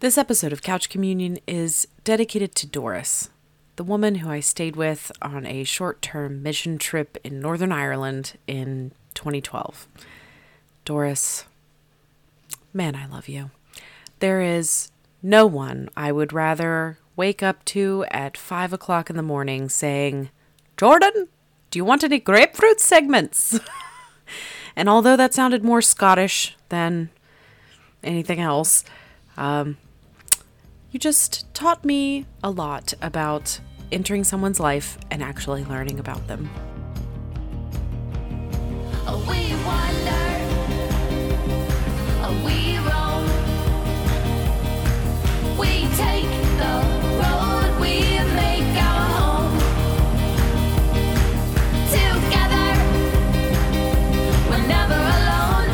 This episode of Couch Communion is dedicated to Doris, the woman who I stayed with on a short-term mission trip in Northern Ireland in 2012. Doris, man, I love you. There is no one I would rather wake up to at 5 o'clock in the morning saying, "Jordan, do you want any grapefruit segments?" And although that sounded more Scottish than anything else, you just taught me a lot about entering someone's life and actually learning about them. We wander, we roam, we take the road, we make our home. Together, we're never alone.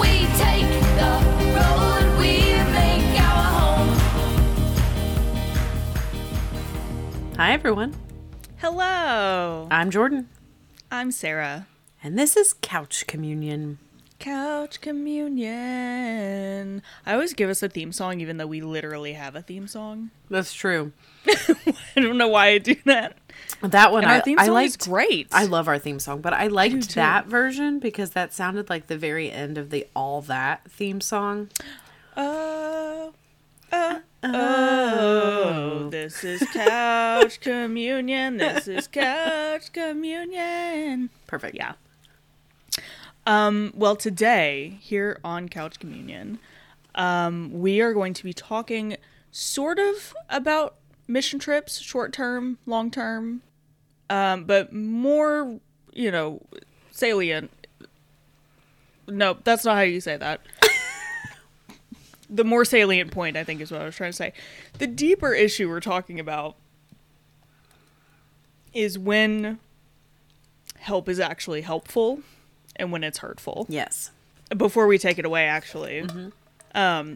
We take the road, we make our home. Hi, everyone. Hello. I'm Jordan. I'm Sarah. And this is Couch Communion. Couch Communion. I always give us a theme song even though we literally have a theme song. That's true. I don't know why I do that. That one, and our theme song is great. I love our theme song, but I liked that version because that sounded like the very end of the All That theme song. Oh, this is Couch Communion. This is Couch Communion. Perfect. Yeah. Well, today, here on Couch Communion, we are going to be talking sort of about mission trips, short-term, long-term, but more, salient. No, that's not how you say that. The more salient point, I think, is what I was trying to say. The deeper issue we're talking about is when help is actually helpful and when it's hurtful. Yes. Before we take it away, actually,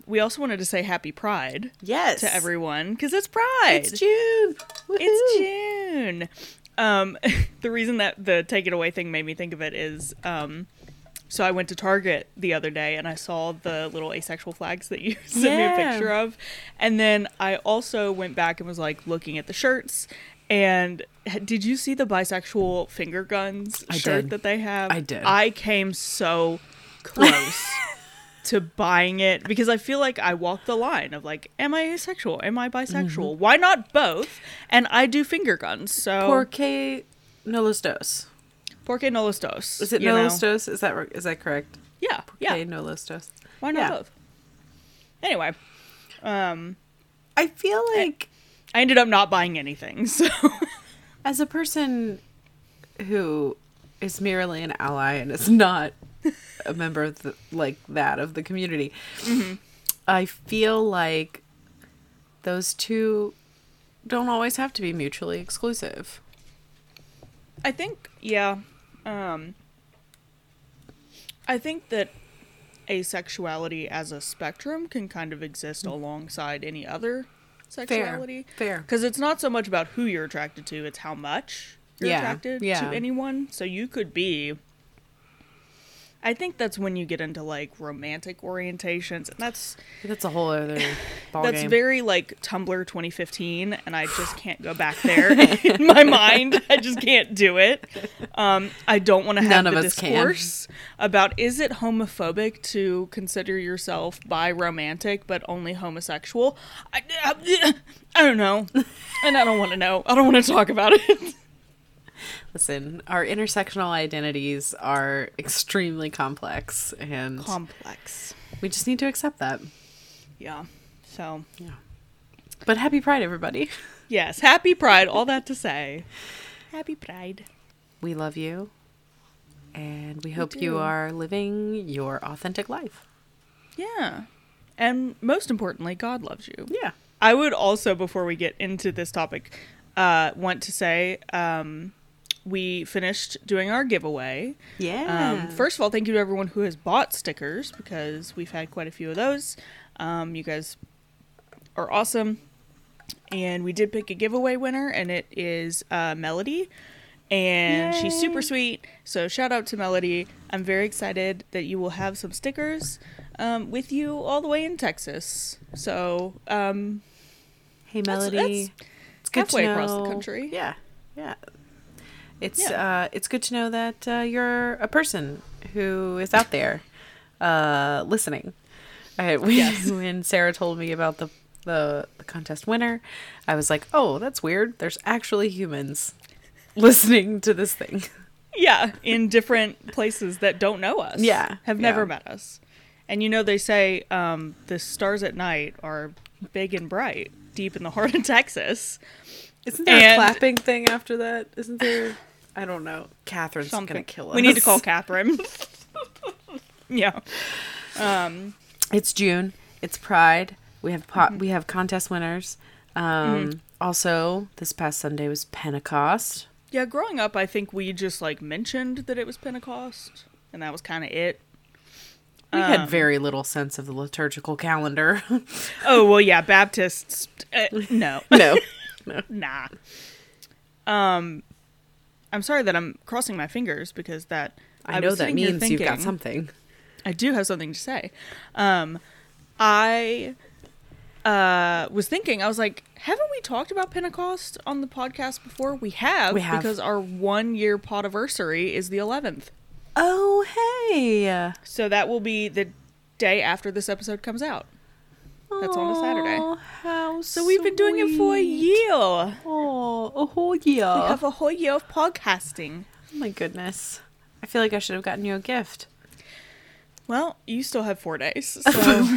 we also wanted to say Happy Pride. Yes. To everyone, because it's Pride. It's June. Woo-hoo. It's June. The reason that the take it away thing made me think of it is... So I went to Target the other day and I saw the little asexual flags that you sent me a picture of. And then I also went back and was like looking at the shirts. And did you see the bisexual finger guns shirt that they have? I did. I came so close to buying it because I feel like I walked the line of like, am I asexual? Am I bisexual? Why not both? And I do finger guns. So Porque no los dos. Porque no los dos. Is it no los dos? Is that correct? Yeah. Porque no los dos. Why not both? Anyway. I feel like... I ended up not buying anything, so... As a person who is merely an ally and is not a member of the community, I feel like those two don't always have to be mutually exclusive. I think, yeah... I think that asexuality as a spectrum can kind of exist alongside any other sexuality. Fair. Because it's not so much about who you're attracted to, it's how much you're attracted to anyone. So you could be... I think that's when you get into, like, romantic orientations. And that's a whole other ballgame. That's very, like, Tumblr 2015, and I just can't go back there in my mind. I just can't do it. I don't want to have the discourse about, is it homophobic to consider yourself bi-romantic but only homosexual? I don't know. And I don't want to know. I don't want to talk about it. Listen, our intersectional identities are extremely complex and we just need to accept that. Yeah. So, yeah. But Happy Pride, everybody. Yes. Happy Pride. All that to say. Happy Pride. We love you. And we hope you are living your authentic life. Yeah. And most importantly, God loves you. Yeah. I would also, before we get into this topic, want to say, we finished doing our giveaway. Yeah. First of all, thank you to everyone who has bought stickers because we've had quite a few of those. You guys are awesome. And we did pick a giveaway winner, and it is Melody. And Yay. She's super sweet. So shout out to Melody. I'm very excited that you will have some stickers. with you all the way in Texas. So, hey, Melody, that's it's good halfway to know. Across the country. Yeah, yeah. It's good to know that you're a person who is out there listening. When Sarah told me about the contest winner, I was like, oh, that's weird. There's actually humans listening to this thing. Yeah, in different places that don't know us. Yeah. Have never met us. And you know, they say the stars at night are big and bright deep in the heart of Texas. Isn't there a clapping thing after that? Isn't there? I don't know. Catherine's going to kill us. We need to call Catherine. Yeah. It's June. It's Pride. We have we have contest winners. Also, this past Sunday was Pentecost. Yeah, growing up, I think we just mentioned that it was Pentecost, and that was kind of it. We had very little sense of the liturgical calendar. Oh, well, yeah, Baptists. No. Nah. I'm sorry that I'm crossing my fingers because I know that means thinking, you've got something. I do have something to say. I was thinking, I was like, haven't we talked about Pentecost on the podcast before? We have. Because our 1 year podiversary is the 11th. Oh, hey. So that will be the day after this episode comes out. That's on a Saturday. Oh, how so sweet. We've been doing it for a year. Oh, a whole year. We have a whole year of podcasting. Oh, my goodness. I feel like I should have gotten you a gift. Well, you still have 4 days, so...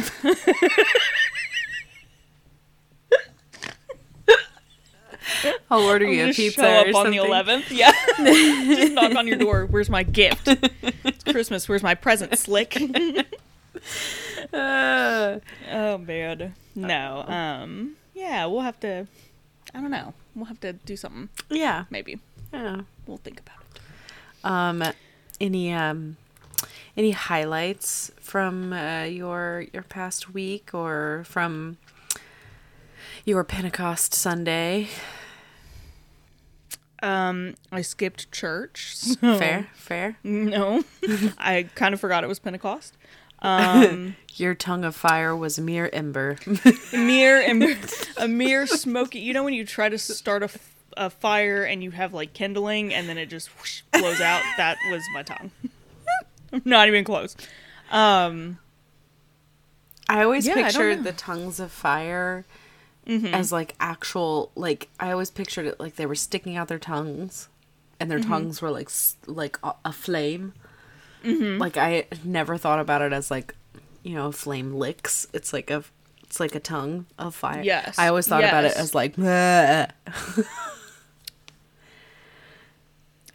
I'll order you a pizza on the 11th. Yeah. Just knock on your door. Where's my gift? It's Christmas. Where's my present, Slick? Oh, man. No. Yeah, we'll have to... I don't know. We'll have to do something. Yeah. Maybe. Yeah. We'll think about it. Any highlights from your past week or from your Pentecost Sunday? I skipped church. So fair. No, I kind of forgot it was Pentecost. Your tongue of fire was a mere ember. A mere smoky. You know when you try to start a fire and you have kindling and then it just whoosh, blows out? That was my tongue. I'm not even close. I always pictured the tongues of fire... Mm-hmm. As actual, I always pictured it they were sticking out their tongues and their tongues were a flame. Mm-hmm. I never thought about it as a flame licks. It's a tongue of fire. Yes. I always thought about it as I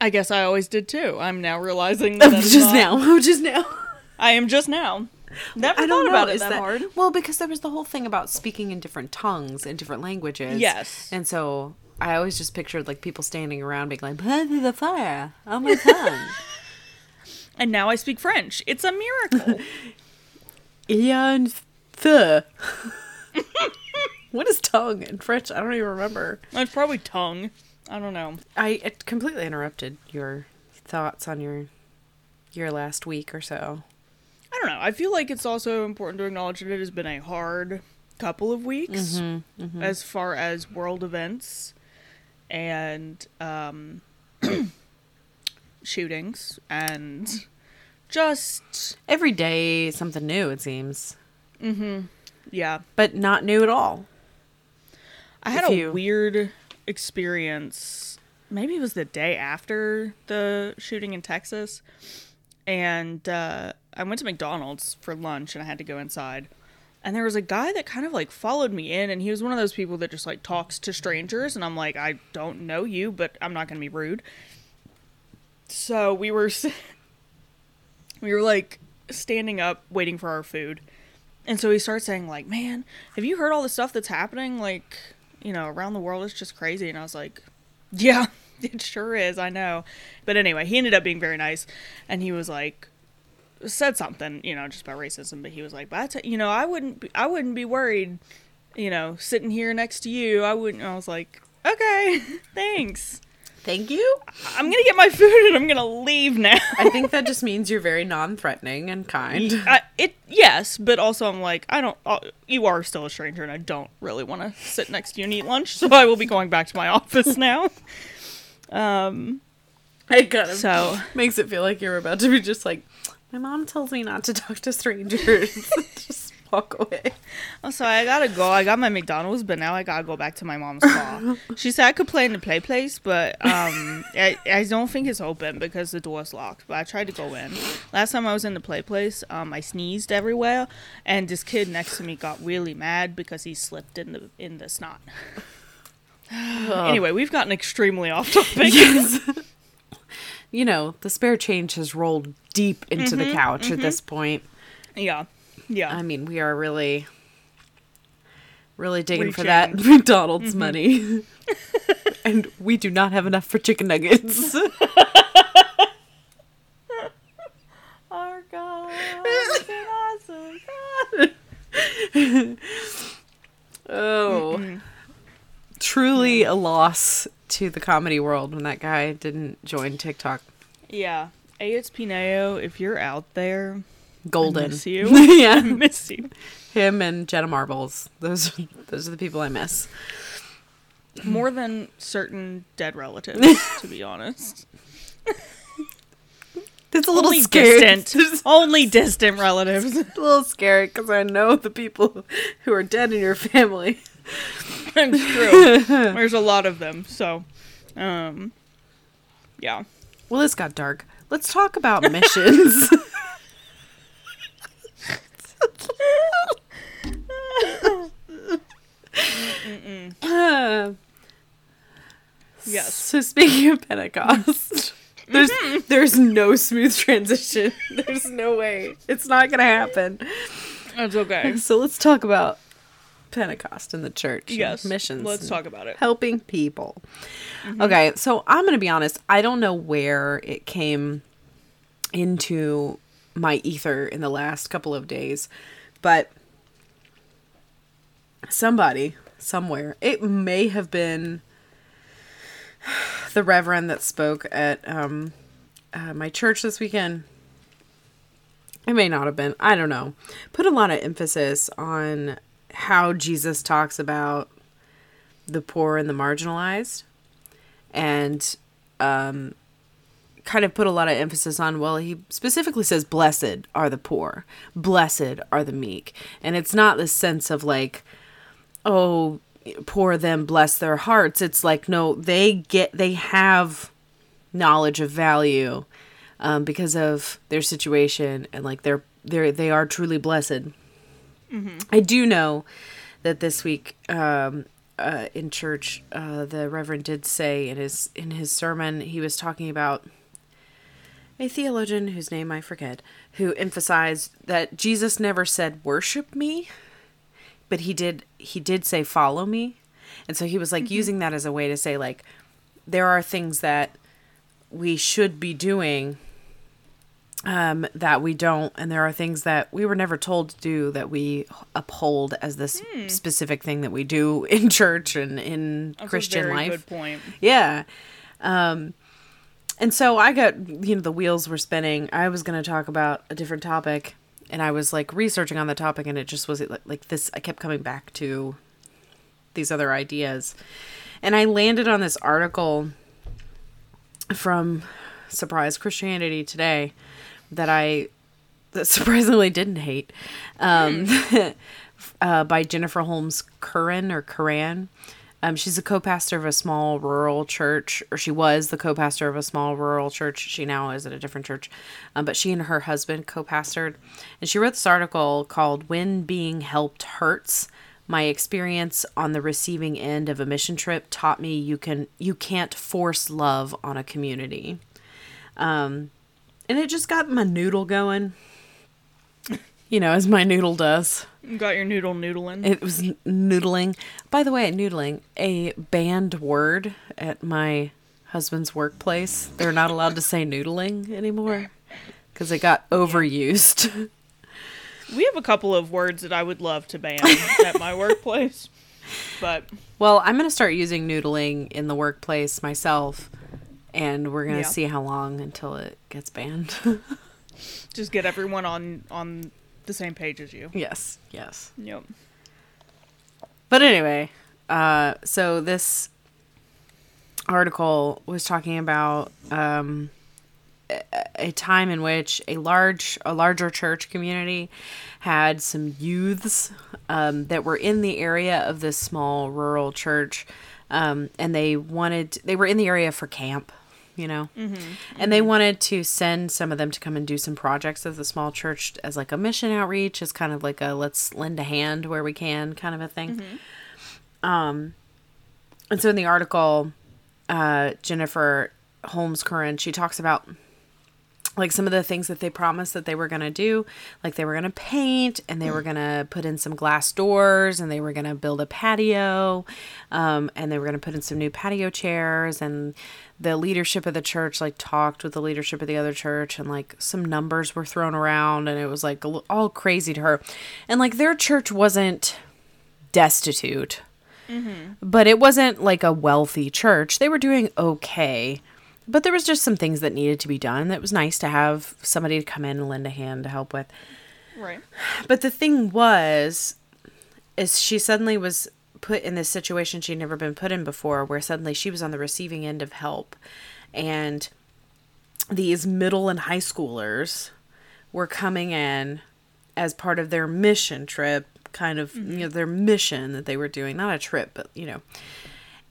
guess I always did too. I'm now realizing that I am just now. Never thought about it that hard. Well, because there was the whole thing about speaking in different tongues and different languages. Yes. And so I always just pictured people standing around being the fire on my tongue. And now I speak French. It's a miracle. What is tongue in French? I don't even remember. It's probably tongue. I don't know. I completely interrupted your thoughts on your last week or so. I don't know. I feel it's also important to acknowledge that it has been a hard couple of weeks as far as world events and shootings and just... Every day something new, it seems. Mm-hmm. Yeah. But not new at all. I had a weird experience. Maybe it was the day after the shooting in Texas. And I went to McDonald's for lunch and I had to go inside. And there was a guy that kind of followed me in. And he was one of those people that just talks to strangers. And I'm like, I don't know you, but I'm not going to be rude. So we were standing up waiting for our food. And so he starts saying man, have you heard all the stuff that's happening? Around the world, it's just crazy. And I was like, yeah. It sure is, I know. But anyway, he ended up being very nice, and he was said something, just about racism. But he was like, "But I wouldn't be worried, sitting here next to you. I wouldn't." I was like, "Okay, thanks." Thank you. I'm going to get my food and I'm going to leave now. I think that just means you're very non-threatening and kind. Yes, but also I'm like, you are still a stranger and I don't really want to sit next to you and eat lunch, so I will be going back to my office now. It kind of makes it feel like you're about to be just like, my mom tells me not to talk to strangers. Just walk away. Also, I gotta go. I got my McDonald's, but now I gotta go back to my mom's car. She said I could play in the play place, but I don't think it's open because the door's locked. But I tried to go in. Last time I was in the play place, I sneezed everywhere, and this kid next to me got really mad because he slipped in the snot. Anyway, we've gotten extremely off topic. Yes. You know, the spare change has rolled deep into the couch at this point. Yeah. Yeah. I mean, we are really, really digging for that McDonald's money. And we do not have enough for chicken nuggets. Our God. Awesome God. Truly a loss to the comedy world when that guy didn't join TikTok. Yeah. ASP Nao, if you're out there... Golden. I miss you. Yeah. I miss you. Him and Jenna Marbles. Those are the people I miss. More than certain dead relatives, to be honest. It's a little scary. Only distant relatives. It's a little scary because I know the people who are dead in your family. It's true. There's a lot of them. So, yeah. Well, this got dark. Let's talk about missions. Yes. So speaking of Pentecost, there's no smooth transition. There's no way. It's not gonna happen. That's okay. So let's talk about Pentecost in the church. Yes. Missions. Let's talk about it. Helping people. Mm-hmm. Okay, so I'm gonna be honest, I don't know where it came into my ether in the last couple of days, but somebody somewhere, it may have been the reverend that spoke at my church this weekend, it may not have been, I don't know, put a lot of emphasis on how Jesus talks about the poor and the marginalized, and kind of put a lot of emphasis on, well, he specifically says, blessed are the poor, blessed are the meek. And it's not this sense of like, oh, poor them, bless their hearts. It's like, no, they have knowledge of value because of their situation, and like they are truly blessed. Mm-hmm. I do know that this week in church, the reverend did say in his sermon, he was talking about a theologian whose name I forget, who emphasized that Jesus never said, worship me, but he did say, follow me. And so he was like using that as a way to say, like, there are things that we should be doing that we don't. And there are things that we were never told to do that we uphold as this specific thing that we do in church and in Christian life. That's a very good point. Yeah. And so I got, you know, the wheels were spinning. I was going to talk about a different topic, and I was like researching on the topic, and it just was like this. I kept coming back to these other ideas, and I landed on this article from Surprise Christianity Today that surprisingly didn't hate, by Jennifer Holmes Curran. She's a co-pastor of a small rural church, or she was the co-pastor of a small rural church. She now is at a different church, but she and her husband co-pastored. And she wrote this article called When Being Helped Hurts, My Experience on the Receiving End of a Mission Trip Taught Me You Can't Force Love on a Community. And it just got my noodle going, you know, as my noodle does. Got your noodle noodling. It was noodling. By the way, noodling, a banned word at my husband's workplace. They're not allowed to say noodling anymore because it got overused. We have a couple of words that I would love to ban at my workplace. But well, I'm going to start using noodling in the workplace myself and we're going to see how long until it gets banned. Just get everyone on the same page as you. Yes, yes. Yep. But anyway, so this article was talking about a time in which a larger church community had some youths that were in the area of this small rural church, and they were in the area for camp, you know, and they wanted to send some of them to come and do some projects at the small church as like a mission outreach, as kind of like a let's lend a hand where we can kind of a thing. And so in the article, Jennifer Holmes Curran, she talks about like some of the things that they promised that they were going to do. Like they were going to paint, and they were going to put in some glass doors, and they were going to build a patio, and they were going to put in some new patio chairs. And the leadership of the church, like, talked with the leadership of the other church, and like some numbers were thrown around, and it was like all crazy to her. And like their church wasn't destitute, but it wasn't like a wealthy church. They were doing okay. But there was just some things that needed to be done. It was nice to have somebody to come in and lend a hand to help with. Right. But the thing was, is she suddenly was put in this situation she'd never been put in before, where suddenly she was on the receiving end of help. And these middle and high schoolers were coming in as part of their mission trip, kind of, you know, their mission that they were doing. Not a trip, but, you know.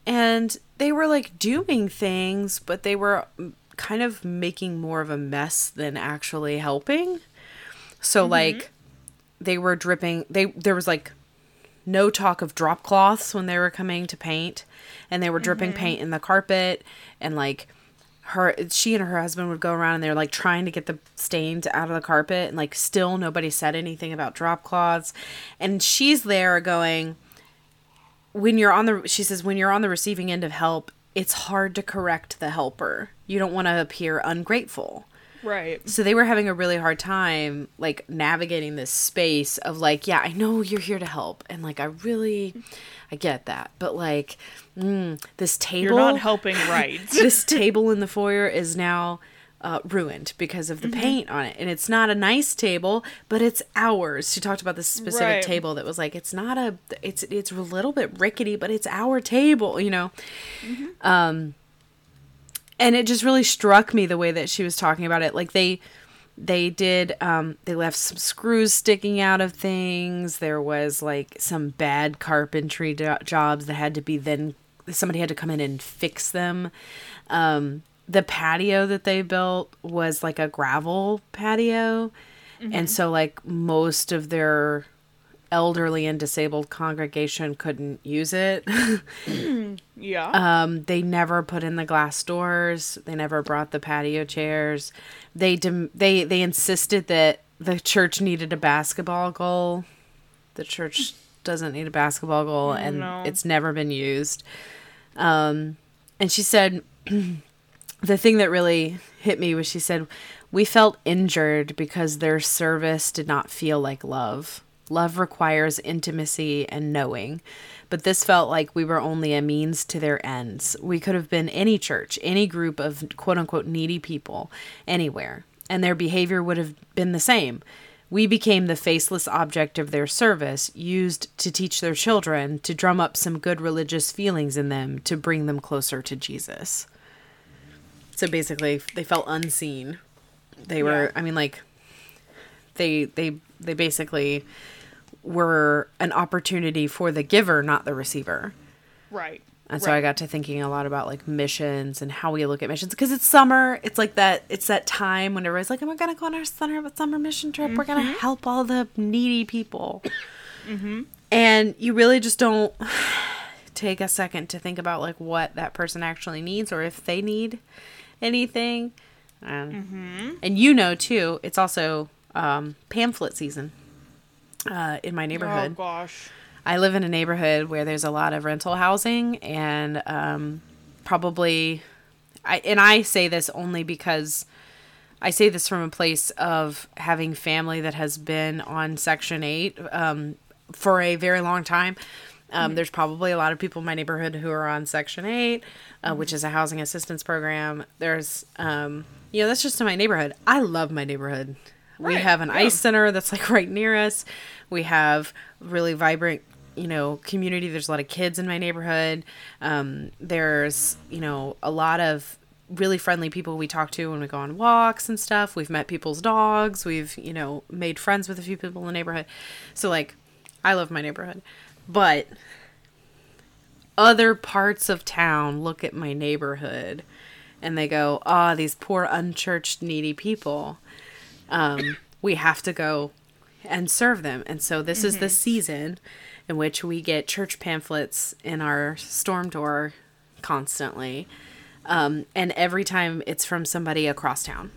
And they were like doing things, but they were kind of making more of a mess than actually helping. So like they were there was like no talk of drop cloths when they were coming to paint, and they were dripping paint in the carpet, and like she and her husband would go around, and they were like trying to get the stains out of the carpet, and like still nobody said anything about drop cloths. And she's there going, she says, when you're on the receiving end of help, it's hard to correct the helper. You don't want to appear ungrateful. Right. So they were having a really hard time, like, navigating this space of, like, yeah, I know you're here to help. And, like, I get that. But, like, this table. You're not helping right. This table in the foyer is now ruined because of the paint on it. And it's not a nice table, but it's ours. She talked about this specific table that was like, it's a little bit rickety, but it's our table, you know? And it just really struck me the way that she was talking about it. Like they left some screws sticking out of things. There was like some bad carpentry jobs that had to be somebody had to come in and fix them. The patio that they built was like a gravel patio. And so like most of their elderly and disabled congregation couldn't use it. They never put in the glass doors. They never brought the patio chairs. They insisted that the church needed a basketball goal. The church doesn't need a basketball goal, and it's never been used. And she said... The thing that really hit me was she said, we felt injured because their service did not feel like love. Love requires intimacy and knowing, but this felt like we were only a means to their ends. We could have been any church, any group of quote unquote needy people anywhere, and their behavior would have been the same. We became the faceless object of their service, used to teach their children, to drum up some good religious feelings in them, to bring them closer to Jesus. So basically, they felt unseen. They were, I mean, like, they basically were an opportunity for the giver, not the receiver. Right. And so I got to thinking a lot about, like, missions and how we look at missions. Because it's summer. It's like that, it's that time when everybody's like, oh, we're going to go on our summer mission trip. We're going to help all the needy people. And you really just don't take a second to think about, like, what that person actually needs, or if they need anything. And you know, too, it's also pamphlet season in my neighborhood. Oh, gosh. I live in a neighborhood where there's a lot of rental housing, and I say this only because I say this from a place of having family that has been on Section 8 for a very long time. There's probably a lot of people in my neighborhood who are on Section 8, which is a housing assistance program. There's, that's just in my neighborhood. I love my neighborhood. Right. We have an ice center that's like right near us. We have really vibrant, community. There's a lot of kids in my neighborhood. There's, a lot of really friendly people we talk to when we go on walks and stuff. We've met people's dogs. We've, made friends with a few people in the neighborhood. So I love my neighborhood. But other parts of town look at my neighborhood and they go, ah, these poor unchurched needy people. We have to go and serve them. And so this is the season in which we get church pamphlets in our storm door constantly. And every time it's from somebody across town.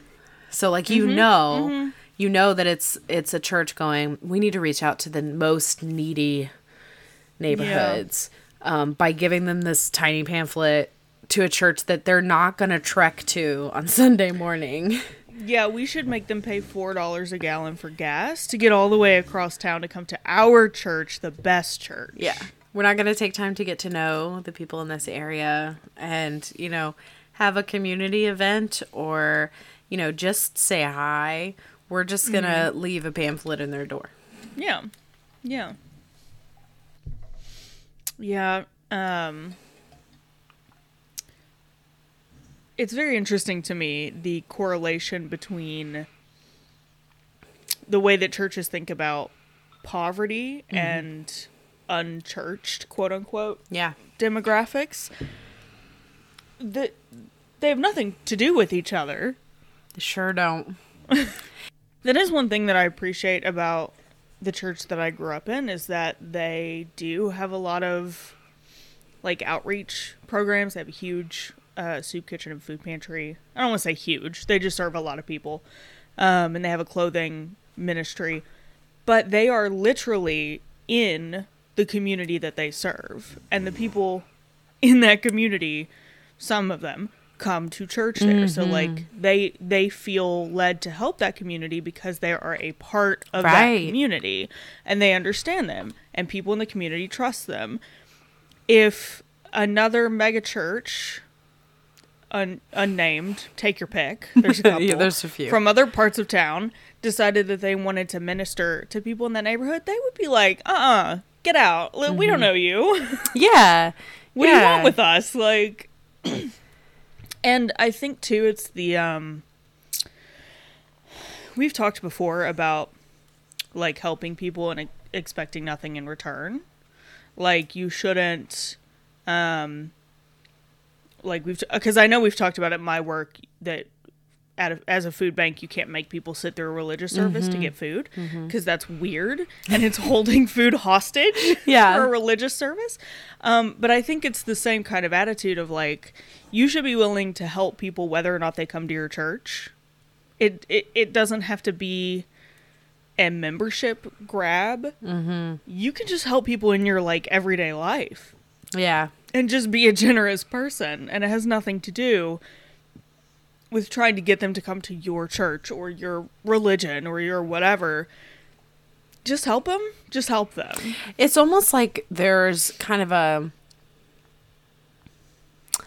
So you know that it's a church going, we need to reach out to the most needy neighborhoods by giving them this tiny pamphlet to a church that they're not going to trek to on Sunday morning. Yeah, we should make them pay $4 a gallon for gas to get all the way across town to come to our church, the best church. Yeah. We're not going to take time to get to know the people in this area and, have a community event or, just say hi. We're just going to leave a pamphlet in their door. Yeah. Yeah. Yeah. It's very interesting to me, the correlation between the way that churches think about poverty and unchurched, quote unquote, demographics. They have nothing to do with each other. They sure don't. That is one thing that I appreciate about the church that I grew up in, is that they do have a lot of outreach programs. They have a huge soup kitchen and food pantry. I don't want to say huge. They just serve a lot of people. And they have a clothing ministry. But they are literally in the community that they serve. And the people in that community, some of them, come to church there. So they feel led to help that community because they are a part of that community and they understand them and people in the community trust them. If another mega church, unnamed, take your pick, there's a couple there's a few from other parts of town, decided that they wanted to minister to people in that neighborhood, they would be like, get out. We don't know you. What do you want with us? And I think, too, it's the, we've talked before about, helping people and expecting nothing in return. You shouldn't, because I know we've talked about it in my work, that as a food bank, you can't make people sit through a religious service to get food, because that's weird, and it's holding food hostage for a religious service. But I think it's the same kind of attitude of, you should be willing to help people whether or not they come to your church. It doesn't have to be a membership grab. You can just help people in your, everyday life. Yeah. And just be a generous person. And it has nothing to do with trying to get them to come to your church or your religion or your whatever. Just help them. Just help them. It's almost like there's kind of a...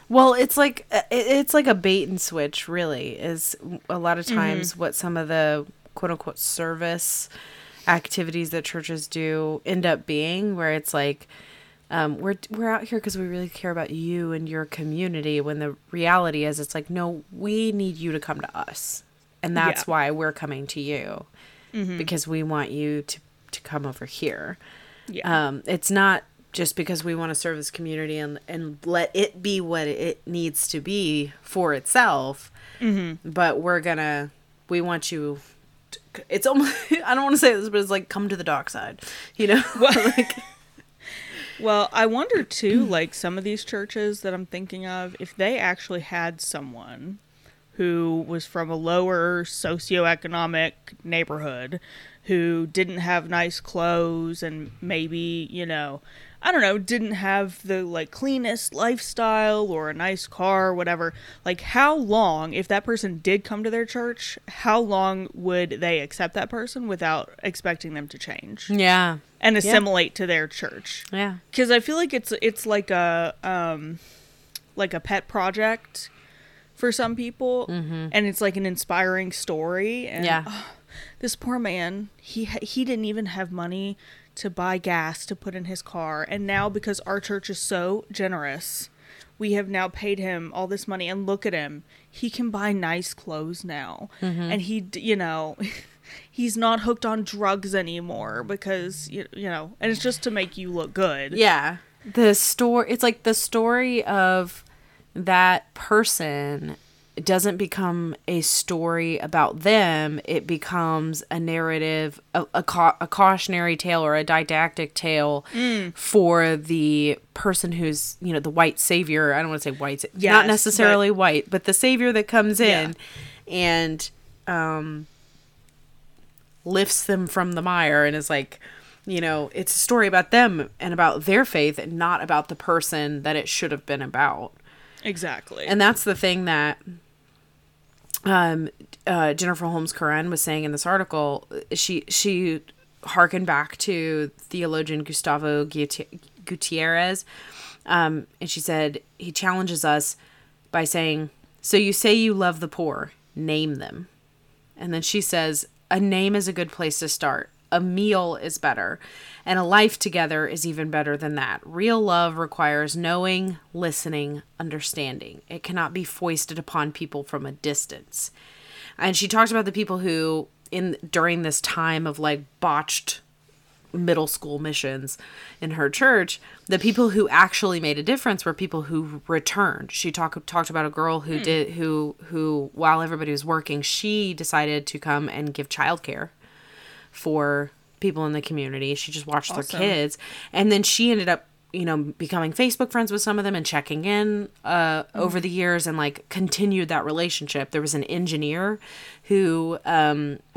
Well, it's like a bait and switch, really, is a lot of times what some of the quote unquote service activities that churches do end up being, where it's we're out here because we really care about you and your community, when the reality is it's no, we need you to come to us. And that's why we're coming to you, because we want you to come over here. Yeah. It's not just because we want to serve this community and let it be what it needs to be for itself. But we want you to, it's almost, I don't want to say this, but it's come to the dark side, Well, well, I wonder too, some of these churches that I'm thinking of, if they actually had someone who was from a lower socioeconomic neighborhood who didn't have nice clothes and maybe, you know, I don't know, didn't have the, like, cleanest lifestyle or a nice car or whatever. Like, how long, if that person did come to their church, how long would they accept that person without expecting them to change? Yeah. And assimilate to their church? Yeah. Because I feel like it's like a pet project for some people. Mm-hmm. And it's like an inspiring story. And this poor man, he didn't even have money to buy gas to put in his car, and now because our church is so generous, we have now paid him all this money, and look at him, he can buy nice clothes now. Mm-hmm. And he, you know, he's not hooked on drugs anymore because, you know, and it's just to make you look good. Yeah. The story, it's like the story of that person doesn't become a story about them. It becomes a narrative, a cautionary tale or a didactic tale for the person who's, you know, the white savior. I don't want to say white, not necessarily white, but the savior that comes in and lifts them from the mire and is like, you know, it's a story about them and about their faith and not about the person that it should have been about. Exactly. And that's the thing that Jennifer Holmes Curran was saying in this article. She hearkened back to theologian Gustavo Gutierrez, and she said, he challenges us by saying, so you say you love the poor, name them. And then she says, a name is a good place to start. A meal is better, and a life together is even better than that. Real love requires knowing, listening, understanding. It cannot be foisted upon people from a distance. And she talks about the people who, during this time of like botched middle school missions in her church, the people who actually made a difference were people who returned. She talked about a girl who who while everybody was working, she decided to come and give childcare for people in the community. She just watched their kids, and then she ended up, you know, becoming Facebook friends with some of them and checking in over the years, and like continued that relationship. There was an engineer who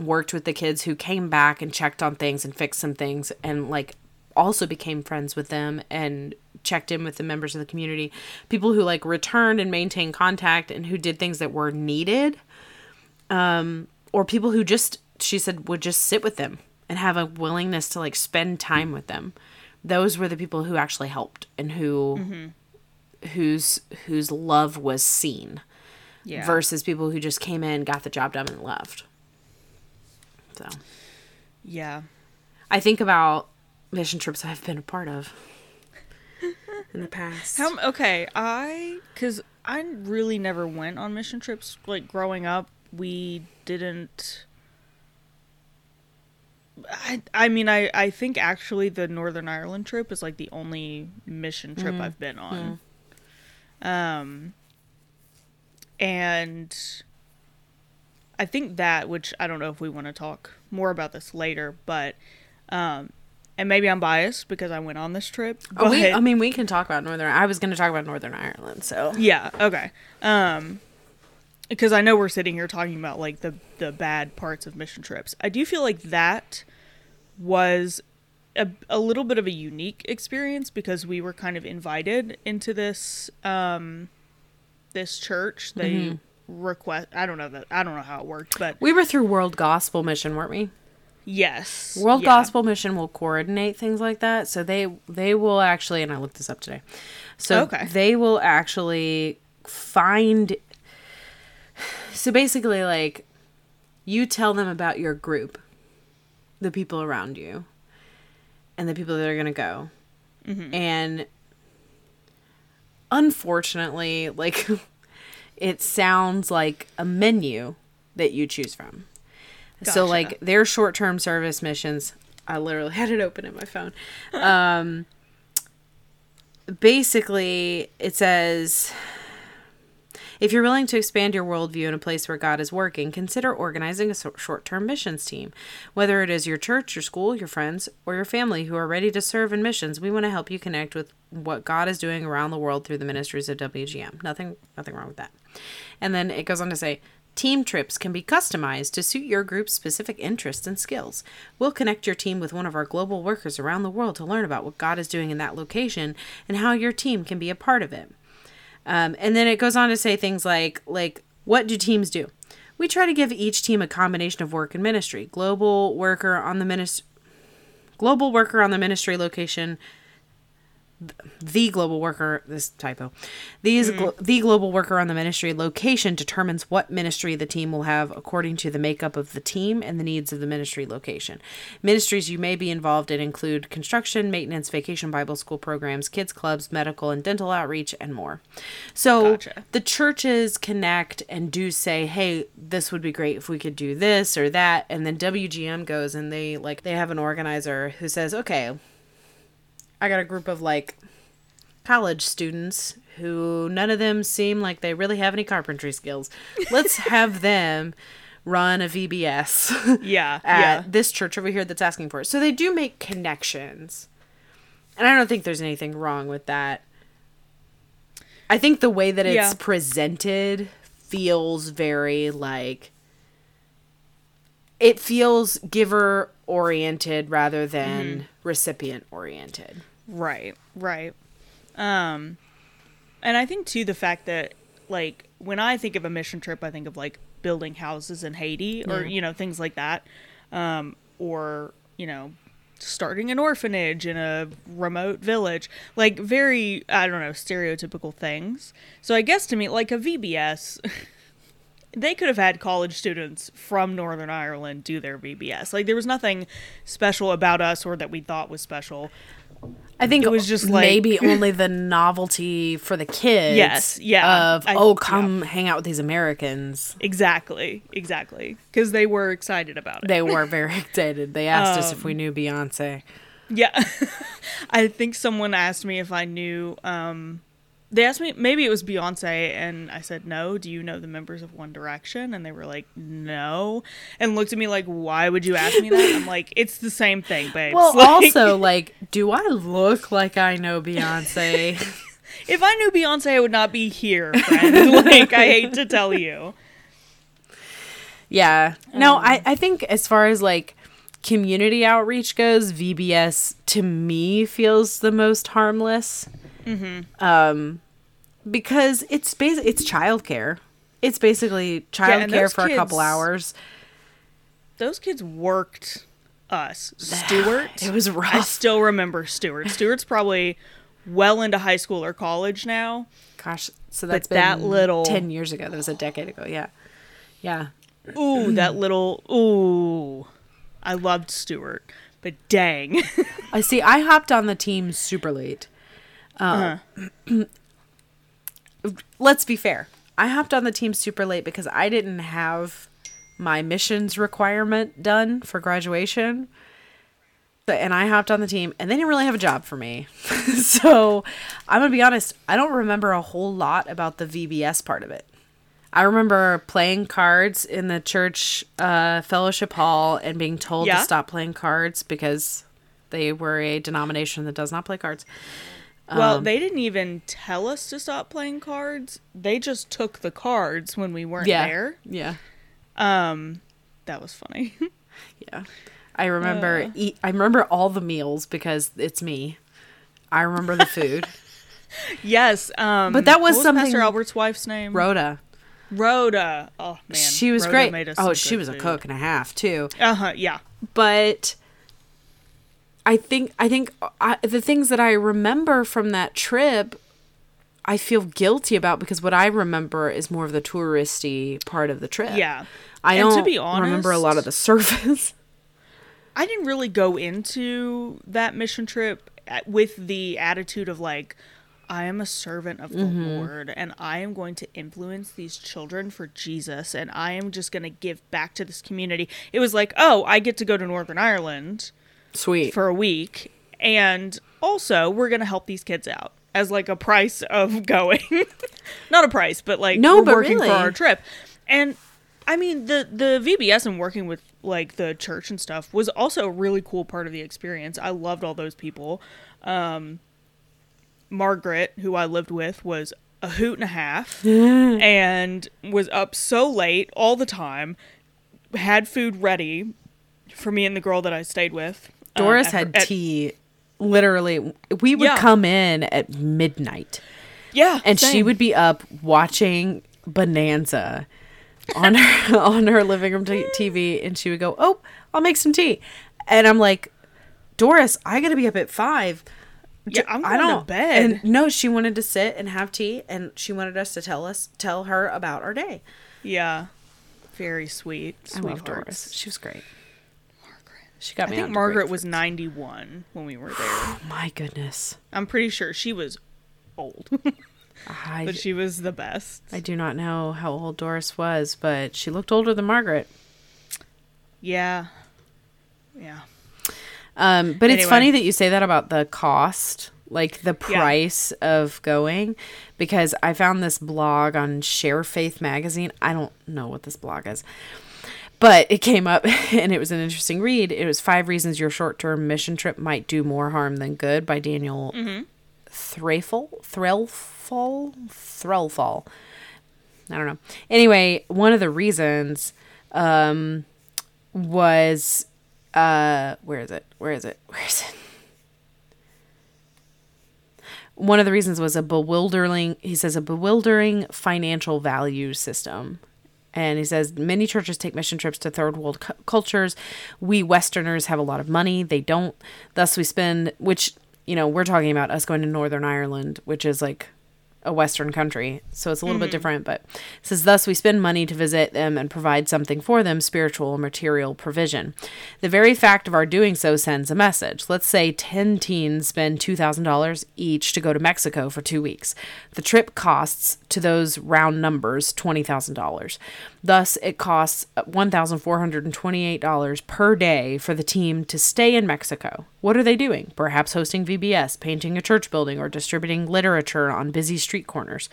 worked with the kids, who came back and checked on things and fixed some things, and like also became friends with them and checked in with the members of the community. People who like returned and maintained contact and who did things that were needed, or people who just, she said, would just sit with them and have a willingness to like spend time with them. Those were the people who actually helped and who whose love was seen, versus people who just came in, got the job done, and left. So, yeah, I think about mission trips I've been a part of in the past. Because I really never went on mission trips. Like growing up, we didn't. I think actually the Northern Ireland trip is like the only mission trip I've been on. Yeah. And I think that, which I don't know if we want to talk more about this later, but, and maybe I'm biased because I went on this trip. But we can talk about I was going to talk about Northern Ireland, so. Yeah, okay. Because I know we're sitting here talking about, like, the bad parts of mission trips. I do feel like that was a little bit of a unique experience because we were kind of invited into this this church. They request... I don't know how it worked, but... We were through World Gospel Mission, weren't we? Yes. World Gospel Mission will coordinate things like that. So they will actually... And I looked this up today. So they will actually find... So basically, like, you tell them about your group, the people around you, and the people that are going to go. Mm-hmm. And unfortunately, like, it sounds like a menu that you choose from. Gotcha. So, like, their short-term service missions, I literally had it open in my phone. Basically, it says... If you're willing to expand your worldview in a place where God is working, consider organizing a short-term missions team. Whether it is your church, your school, your friends, or your family who are ready to serve in missions, we want to help you connect with what God is doing around the world through the ministries of WGM. Nothing wrong with that. And then it goes on to say, Team trips can be customized to suit your group's specific interests and skills. We'll connect your team with one of our global workers around the world to learn about what God is doing in that location and how your team can be a part of it. And then it goes on to say things like, what do teams do? We try to give each team a combination of work and ministry. Global worker on the ministry location. The global worker on the ministry location determines what ministry the team will have according to the makeup of the team and the needs of the ministry location. Ministries you may be involved in include construction, maintenance, vacation Bible school programs, kids clubs, medical and dental outreach, and more. So Gotcha. The churches connect and do say, hey, this would be great if we could do this or that. And then WGM goes and they have an organizer who says, okay, I got a group of college students who none of them seem like they really have any carpentry skills. Let's have them run a VBS at this church over here that's asking for it. So they do make connections. And I don't think there's anything wrong with that. I think the way that it's presented feels very it feels giver oriented rather than recipient oriented. Right. And I think too, the fact that when I think of a mission trip, I think of building houses in Haiti or, things like that. Or, starting an orphanage in a remote village, very, I don't know, stereotypical things. So I guess to me, a VBS, they could have had college students from Northern Ireland do their VBS. There was nothing special about us or that we thought was special. I think it was just maybe only the novelty for the kids. Yes, yeah. Hang out with these Americans. Exactly. Because they were excited about it. They were very excited. They asked us if we knew Beyonce. Yeah. I think someone asked me if I knew... they asked me, maybe it was Beyonce, and I said, no, do you know the members of One Direction? And they were like, no. And looked at me why would you ask me that? I'm like, it's the same thing, babes. Well, also, do I look like I know Beyonce? If I knew Beyonce, I would not be here, friend. I hate to tell you. Yeah. No, I think as far as, community outreach goes, VBS, to me, feels the most harmless. Mm-hmm. Because it's childcare. It's basically childcare for a couple hours. Those kids worked us. Stuart. It was rough. I still remember Stuart. Stuart's probably well into high school or college now. Gosh, so that's been 10 years ago. That was a decade ago. Yeah. Ooh, I loved Stuart, but dang. I see. I hopped on the team super late. Let's be fair. I hopped on the team super late because I didn't have my missions requirement done for graduation. And I hopped on the team and they didn't really have a job for me. So I'm going to be honest. I don't remember a whole lot about the VBS part of it. I remember playing cards in the church fellowship hall and being told to stop playing cards because they were a denomination that does not play cards. Well, they didn't even tell us to stop playing cards. They just took the cards when we weren't there. Yeah. That was funny. Yeah. I remember I remember all the meals because it's me. I remember the food. Yes. But that was something. What was Pastor Albert's wife's name? Rhoda. Oh, man. She was great. Made us she was a cook and a half, too. Uh-huh, yeah. But... I think the things that I remember from that trip, I feel guilty about because what I remember is more of the touristy part of the trip. Yeah. I don't remember a lot of the surface. I didn't really go into that mission trip with the attitude of I am a servant of the Lord and I am going to influence these children for Jesus and I am just going to give back to this community. It was I get to go to Northern Ireland. Sweet. For a week. And also, we're going to help these kids out as a price of going. Not a price, but working really. For our trip. And I mean, the VBS and working with the church and stuff was also a really cool part of the experience. I loved all those people. Margaret, who I lived with, was a hoot and a half and was up so late all the time, had food ready for me and the girl that I stayed with. Doris had tea. Literally, we would come in at midnight. Yeah. And same. She would be up watching Bonanza on her on her living room TV, and she would go, "Oh, I'll make some tea." And I'm like, "Doris, I got to be up at 5. Yeah, I'm going to bed." And no, she wanted to sit and have tea, and she wanted us to tell her about our day. Yeah. Very sweet. I love Doris. She was great. She got me. I think Margaret was 91 when we were there. Oh my goodness. I'm pretty sure she was old. But she was the best. I do not know how old Doris was, but she looked older than Margaret. Yeah. Yeah. But anyway. It's funny that you say that about the cost, like the price of going, because I found this blog on Share Faith magazine. I don't know what this blog is. But it came up, and it was an interesting read. It was 5 Reasons Your Short-Term Mission Trip Might Do More Harm Than Good by Daniel Threlfall. I don't know. Anyway, one of the reasons was, one of the reasons was a bewildering financial value system. And he says, many churches take mission trips to third world cultures. We Westerners have a lot of money. They don't. Thus we spend, which, you know, we're talking about us going to Northern Ireland, which is like a Western country. So it's a little bit different. But it says, thus we spend money to visit them and provide something for them, spiritual, material provision. The very fact of our doing so sends a message. Let's say 10 teens spend $2,000 each to go to Mexico for 2 weeks. The trip costs, to those round numbers, $20,000. Thus, it costs $1,428 per day for the team to stay in Mexico. What are they doing? Perhaps hosting VBS, painting a church building, or distributing literature on busy street corners.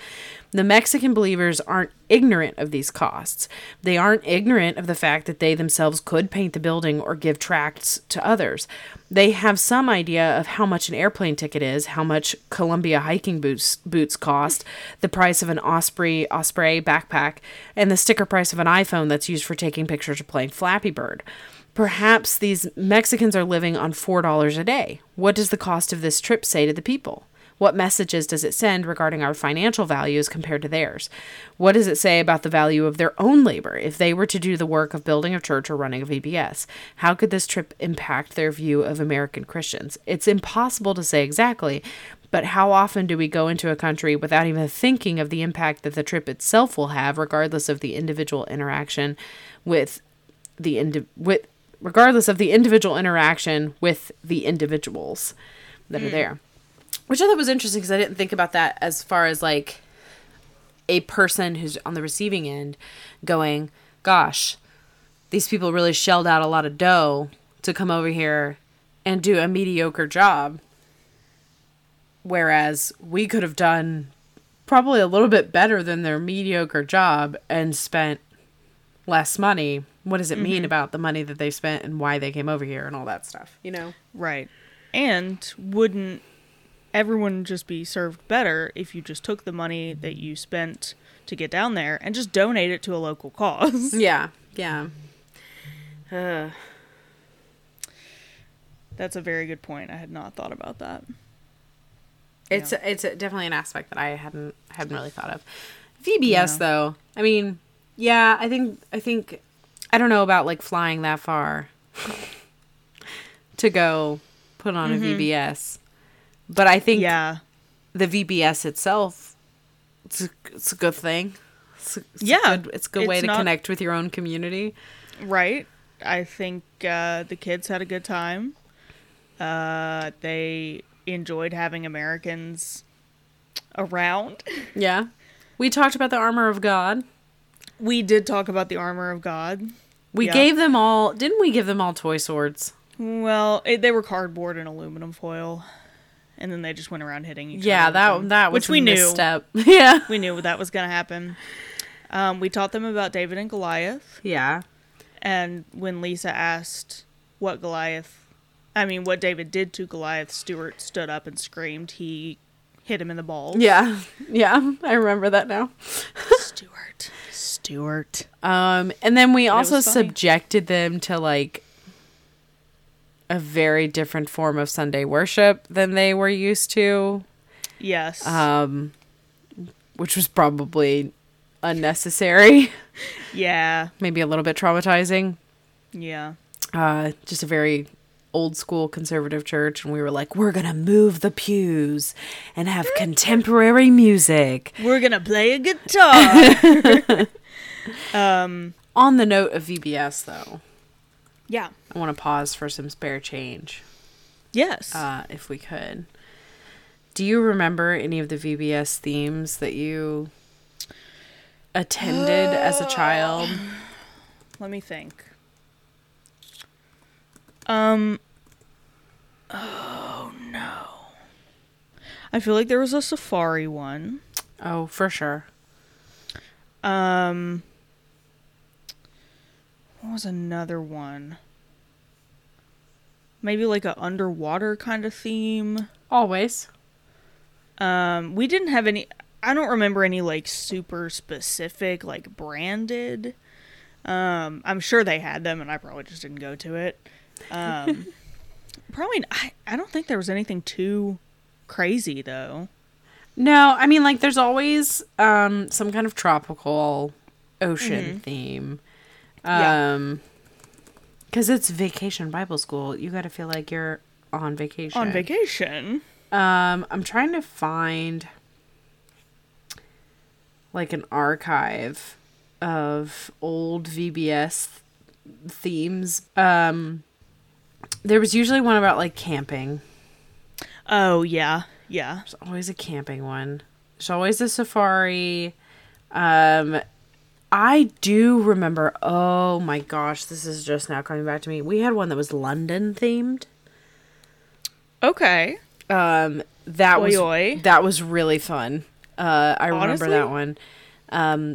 The Mexican believers aren't ignorant of these costs. They aren't ignorant of the fact that they themselves could paint the building or give tracts to others. They have some idea of how much an airplane ticket is, how much Columbia hiking boots cost, the price of an Osprey backpack, and the sticker price of an iPhone that's used for taking pictures of playing Flappy Bird. Perhaps these Mexicans are living on $4 a day. What does the cost of this trip say to the people? What messages does it send regarding our financial values compared to theirs? What does it say about the value of their own labor if they were to do the work of building a church or running a VBS? How could this trip impact their view of American Christians? It's impossible to say exactly, but how often do we go into a country without even thinking of the impact that the trip itself will have, regardless of the individual interaction with the individuals that are there? Which I thought was interesting because I didn't think about that as far as like a person who's on the receiving end going, gosh, these people really shelled out a lot of dough to come over here and do a mediocre job. Whereas we could have done probably a little bit better than their mediocre job and spent less money. What does it mean about the money that they spent and why they came over here and all that stuff, you know? Right. And wouldn't everyone just be served better if you just took the money that you spent to get down there and just donate it to a local cause? Yeah, yeah. That's a very good point. I had not thought about that. It's definitely an aspect that I hadn't really thought of. VBS though. I mean, yeah, I think I don't know about like flying that far to go put on a VBS. But I think the VBS itself, it's a good thing. It's a good way to connect with your own community. Right. I think the kids had a good time. They enjoyed having Americans around. Yeah. We talked about the armor of God. We did talk about the armor of God. We gave them all, didn't we give them all toy swords? Well, they were cardboard and aluminum foil. And then they just went around hitting each other. Yeah, that was a misstep. Yeah. We knew that was going to happen. We taught them about David and Goliath. Yeah. And when Lisa asked what David did to Goliath, Stuart stood up and screamed, "He hit him in the balls. Yeah. Yeah. I remember that now. Stuart. And then we also subjected them to like a very different form of Sunday worship than they were used to. Yes. Which was probably unnecessary. Yeah. Maybe a little bit traumatizing. Yeah. Just a very old school conservative church, and we were like, we're gonna move the pews and have contemporary music. We're gonna play a guitar. On the note of VBS, though. Yeah. I want to pause for some spare change. Yes. If we could. Do you remember any of the VBS themes that you attended as a child? Let me think. Oh no. I feel like there was a safari one. Oh, for sure. What was another one? Maybe like a underwater kind of theme. Always. We didn't have any. I don't remember any like super specific like branded. I'm sure they had them, and I probably just didn't go to it. Probably. I don't think there was anything too crazy though. No, I mean, like, there's always some kind of tropical ocean theme. Because it's Vacation Bible School. You got to feel like you're on vacation. On vacation. I'm trying to find like an archive of old VBS themes. There was usually one about like camping. Oh, yeah. Yeah. There's always a camping one. There's always a safari. I do remember, oh my gosh, this is just now coming back to me. We had one that was London themed. Okay. That was really fun. I remember that one.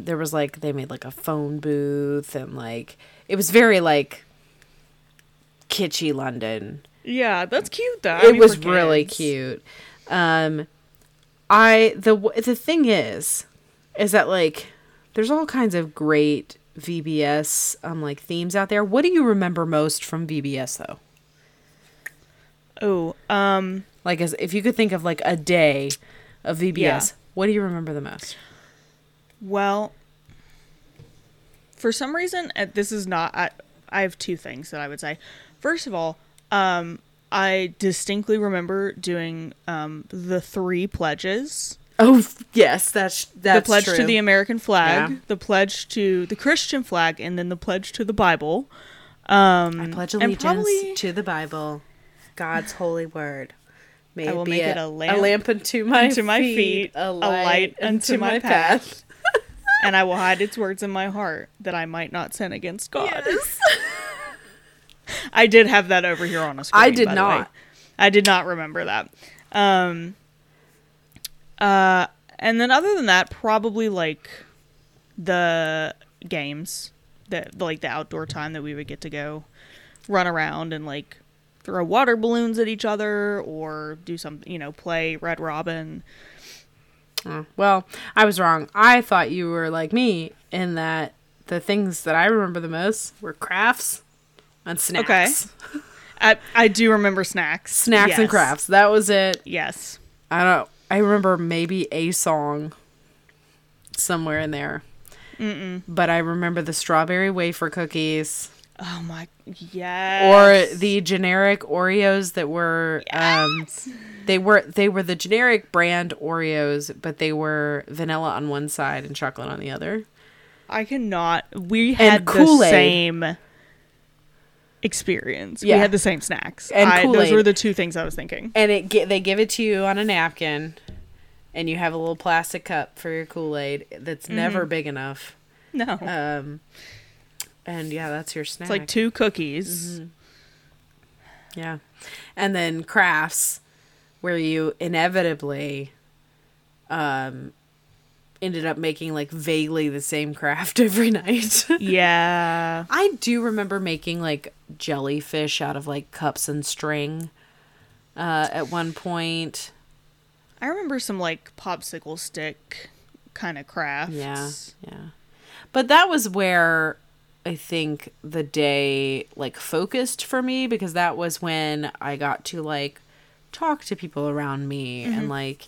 There was like, they made like a phone booth, and like, it was very like kitschy London. Yeah, that's cute though. It was really cute. The thing is that like, there's all kinds of great VBS like themes out there. What do you remember most from VBS though? Oh, like if you could think of like a day of VBS, what do you remember the most? Well, for some reason, this is not. I have two things that I would say. First of all, I distinctly remember doing the three pledges. Oh, yes, that's the pledge to the American flag, the pledge to the Christian flag, and then the pledge to the Bible. I pledge allegiance to the Bible, God's holy word. May I will make it a lamp unto my feet, a light unto my path. And I will hide its words in my heart, that I might not sin against God. Yes. I did have that over here on a screen. I did not. I did not remember that. And then other than that, probably like the games, that like the outdoor time that we would get to go run around and like throw water balloons at each other or do something, you know, play Red Robin. Oh, well, I was wrong. I thought you were like me in that the things that I remember the most were crafts. And snacks. Okay. I do remember snacks. Snacks and crafts. That was it. Yes. I remember maybe a song somewhere in there. But I remember the strawberry wafer cookies. Oh my, yes. Or the generic Oreos that were they were the generic brand Oreos, but they were vanilla on one side and chocolate on the other. I cannot. We had the same experience. We had the same snacks, and those were the two things I was thinking. And they give it to you on a napkin, and you have a little plastic cup for your Kool-Aid that's never big enough. No. And yeah, that's your snack. It's like two cookies. Yeah. And then crafts, where you inevitably ended up making like vaguely the same craft every night. Yeah. I do remember making like jellyfish out of like cups and string at one point. I remember some like popsicle stick kind of crafts. Yeah. But that was where I think the day like focused for me, because that was when I got to like talk to people around me mm-hmm. and like,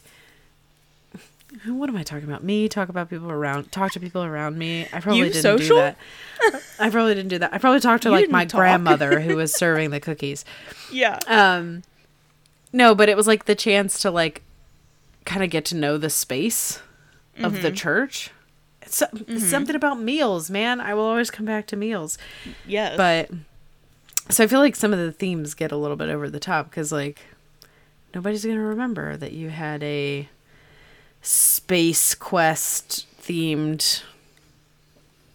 what am I talking about? Me talk to people around me. I probably didn't do that. I probably talked to like my grandmother who was serving the cookies. Yeah. No, but it was like the chance to like kind of get to know the space mm-hmm. of the church. It's mm-hmm. something about meals, man. I will always come back to meals. Yes. But so I feel like some of the themes get a little bit over the top, because like nobody's going to remember that you had a space quest themed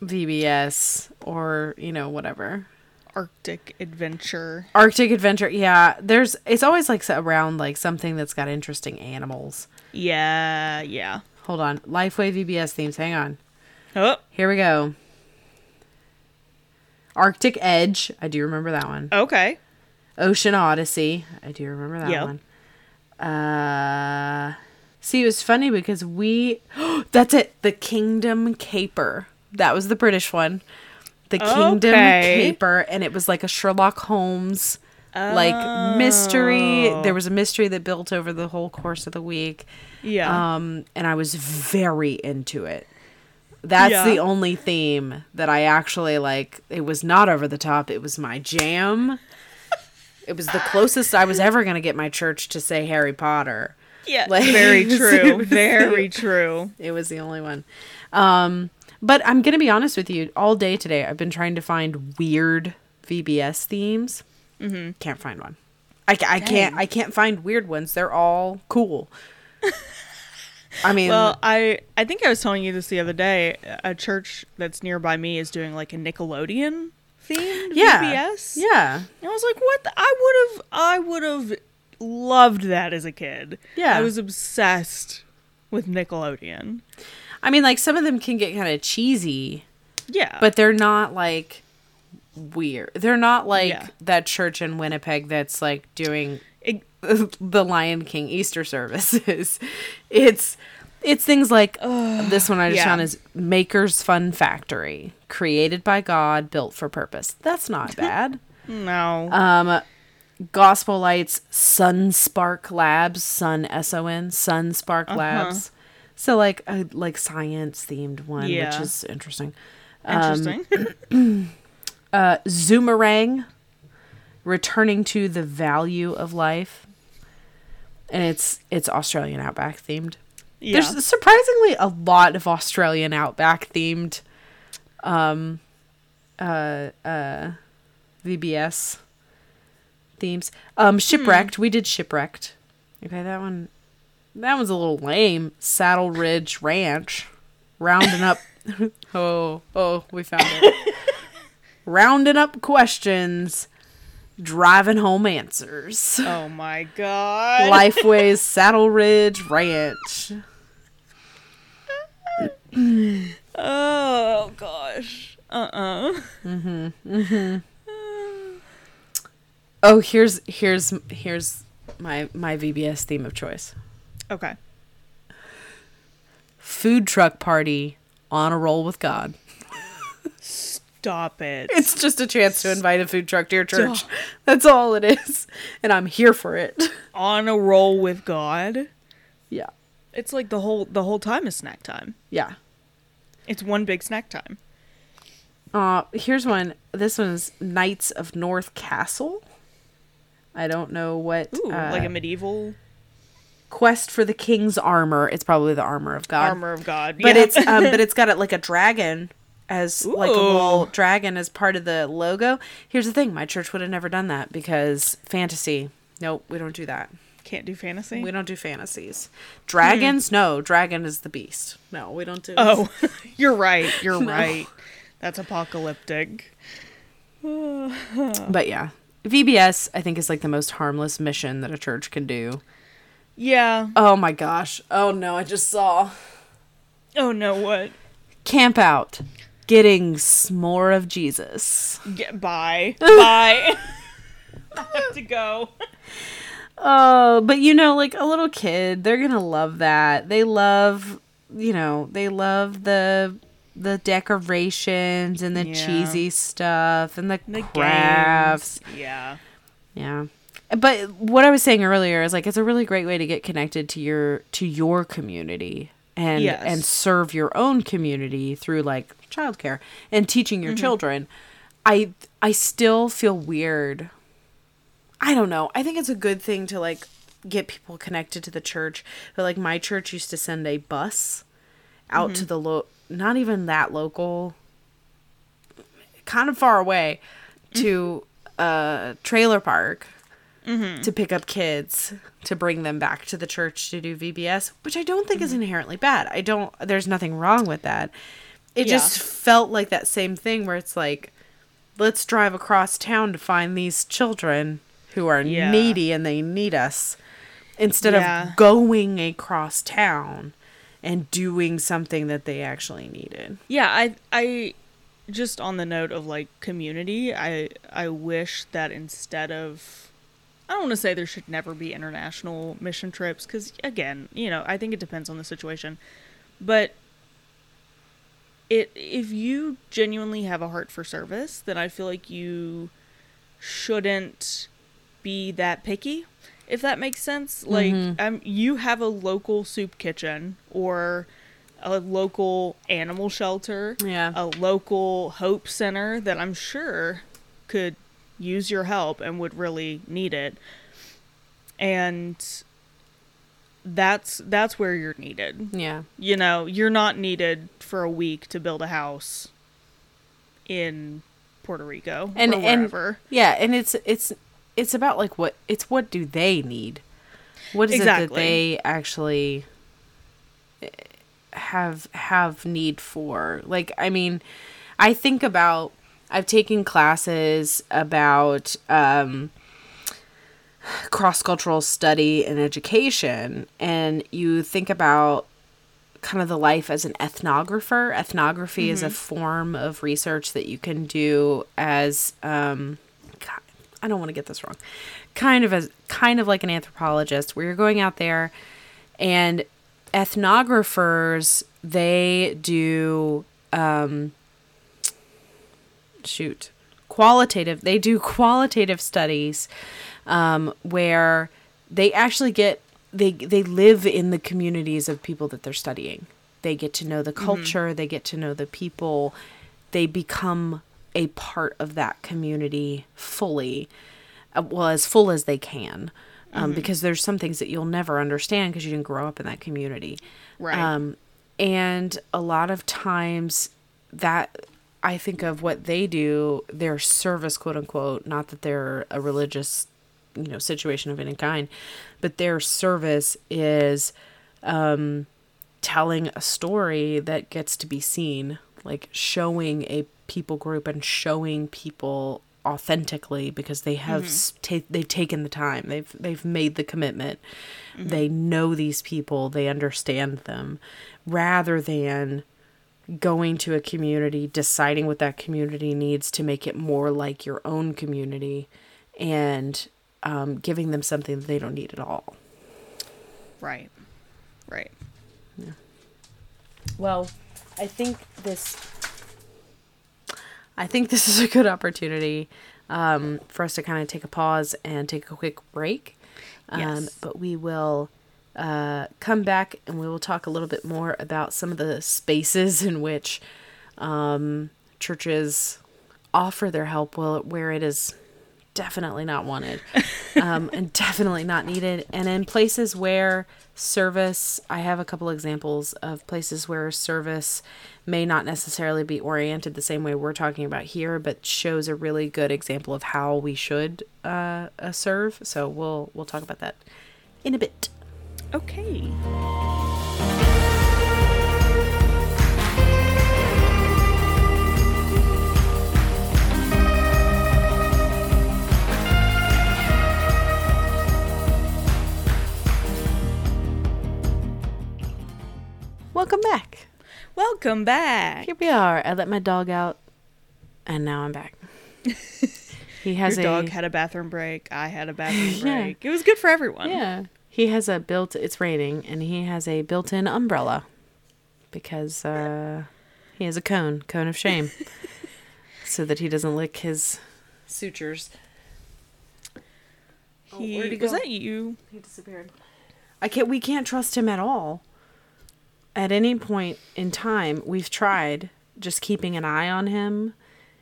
VBS or, you know, whatever. Arctic adventure. Yeah. It's always like around like something that's got interesting animals. Yeah. Yeah. Hold on. Lifeway VBS themes. Hang on. Oh, here we go. Arctic Edge. I do remember that one. Okay. Ocean Odyssey. I do remember that yep. one. See, it was funny because that's it. The Kingdom Caper. That was the British one. The Kingdom Caper, and it was like a Sherlock Holmes like mystery. There was a mystery that built over the whole course of the week. Yeah. And I was very into it. That's the only theme that I actually like. It was not over the top. It was my jam. It was the closest I was ever going to get my church to say Harry Potter. Yeah. Like, very true. Very true. It was the only one. But I'm going to be honest with you, all day today, I've been trying to find weird VBS themes. Mm-hmm. Can't find one. I can't find weird ones. They're all cool. I mean. Well, I think I was telling you this the other day. A church that's nearby me is doing like a Nickelodeon themed VBS. Yeah. And I was like, what? I would have loved that as a kid. Yeah. I was obsessed with Nickelodeon. I mean, like, some of them can get kind of cheesy. Yeah. But they're not, like, weird. They're not, like, that church in Winnipeg that's, like, doing the Lion King Easter services. It's things like, this one I just found is Maker's Fun Factory. Created by God, built for purpose. That's not bad. No. Gospel Lights, Sunspark Labs. Sun, S-O-N, Sunspark Labs. So, like, a science-themed one, which is interesting. Zoomerang, Returning to the Value of Life. And it's Australian Outback-themed. Yeah. There's surprisingly a lot of Australian Outback-themed VBS themes. Shipwrecked. We did Shipwrecked. Okay, that one... That one's a little lame. Saddle Ridge Ranch. Rounding up. Oh, we found it. Rounding up questions. Driving home answers. Oh, my God. Lifeway's Saddle Ridge Ranch. Oh, gosh. Oh, here's my VBS theme of choice. Okay. Food truck party on a roll with God. Stop it. It's just a chance to invite a food truck to your church. Stop. That's all it is. And I'm here for it. On a roll with God? Yeah. It's like the whole time is snack time. Yeah. It's one big snack time. Here's one. This one's Knights of North Castle. I don't know what. Ooh, like a medieval... Quest for the King's Armor. It's probably the Armor of God. But it's got it like a dragon as like a little dragon as part of the logo. Here's the thing, my church would have never done that because fantasy. Nope, we don't do that. Can't do fantasy. We don't do fantasies. Dragons? No, dragon is the beast. No, we don't do. Oh, you're right. No. Right. That's apocalyptic. But yeah, VBS I think is like the most harmless mission that a church can do. Yeah. Oh my gosh. Oh no, I just saw. Oh no, what? Camp out. Getting s'more of Jesus. Bye. I have to go. But you know, like a little kid, they're going to love that. They love, you know, they love the decorations and the cheesy stuff and the crafts. Games. Yeah. Yeah. But what I was saying earlier is like, it's a really great way to get connected to your community and, and serve your own community through like childcare and teaching your children. I still feel weird. I don't know. I think it's a good thing to like get people connected to the church. But like my church used to send a bus out to the not even that local, kind of far away, to a trailer park to pick up kids to bring them back to the church to do VBS, which I don't think is inherently bad. There's nothing wrong with that. It just felt like that same thing where it's like, let's drive across town to find these children who are needy and they need us, instead of going across town and doing something that they actually needed. Yeah, I just on the note of like community, I wish that instead of, I don't want to say there should never be international mission trips, because again, you know, I think it depends on the situation, but if you genuinely have a heart for service, then I feel like you shouldn't be that picky, if that makes sense. Like, you have a local soup kitchen or a local animal shelter, a local Hope Center that I'm sure could use your help and would really need it. And that's where you're needed. Yeah. You know, you're not needed for a week to build a house in Puerto Rico or wherever. And it's about like what do they need? What is it that they actually have need for? Like, I mean, I think about, I've taken classes about cross-cultural study and education, and you think about kind of the life as an ethnographer. Ethnography is a form of research that you can do as I don't want to get this wrong, kind of like an anthropologist, where you're going out there, and ethnographers, they do qualitative studies where they actually get, they live in the communities of people that they're studying. They get to know the culture, they get to know the people, they become a part of that community fully, well, as full as they can, because there's some things that you'll never understand because you didn't grow up in that community. Right. And a lot of times that, I think of what they do, their service, quote unquote, not that they're a religious, you know, situation of any kind, but their service is telling a story that gets to be seen, like showing a people group and showing people authentically, because they have they've taken the time, they've made the commitment, they know these people, they understand them, rather than going to a community, deciding what that community needs to make it more like your own community, and giving them something that they don't need at all. Right. Right. Yeah. Well, I think this is a good opportunity for us to kind of take a pause and take a quick break. Yes. But we will come back and we will talk a little bit more about some of the spaces in which churches offer their help where it is definitely not wanted and definitely not needed. And in places where service, I have a couple examples of places where service may not necessarily be oriented the same way we're talking about here, but shows a really good example of how we should serve. So we'll talk about that in a bit. Okay. Welcome back. Welcome back. Here we are. I let my dog out and now I'm back. He has Your dog had a bathroom break. I had a bathroom break. Yeah. It was good for everyone. Yeah. He has a it's raining, and he has a built-in umbrella because he has a cone of shame so that he doesn't lick his sutures. Where'd he go? Was that you? He disappeared. We can't trust him at all. At any point in time, we've tried just keeping an eye on him.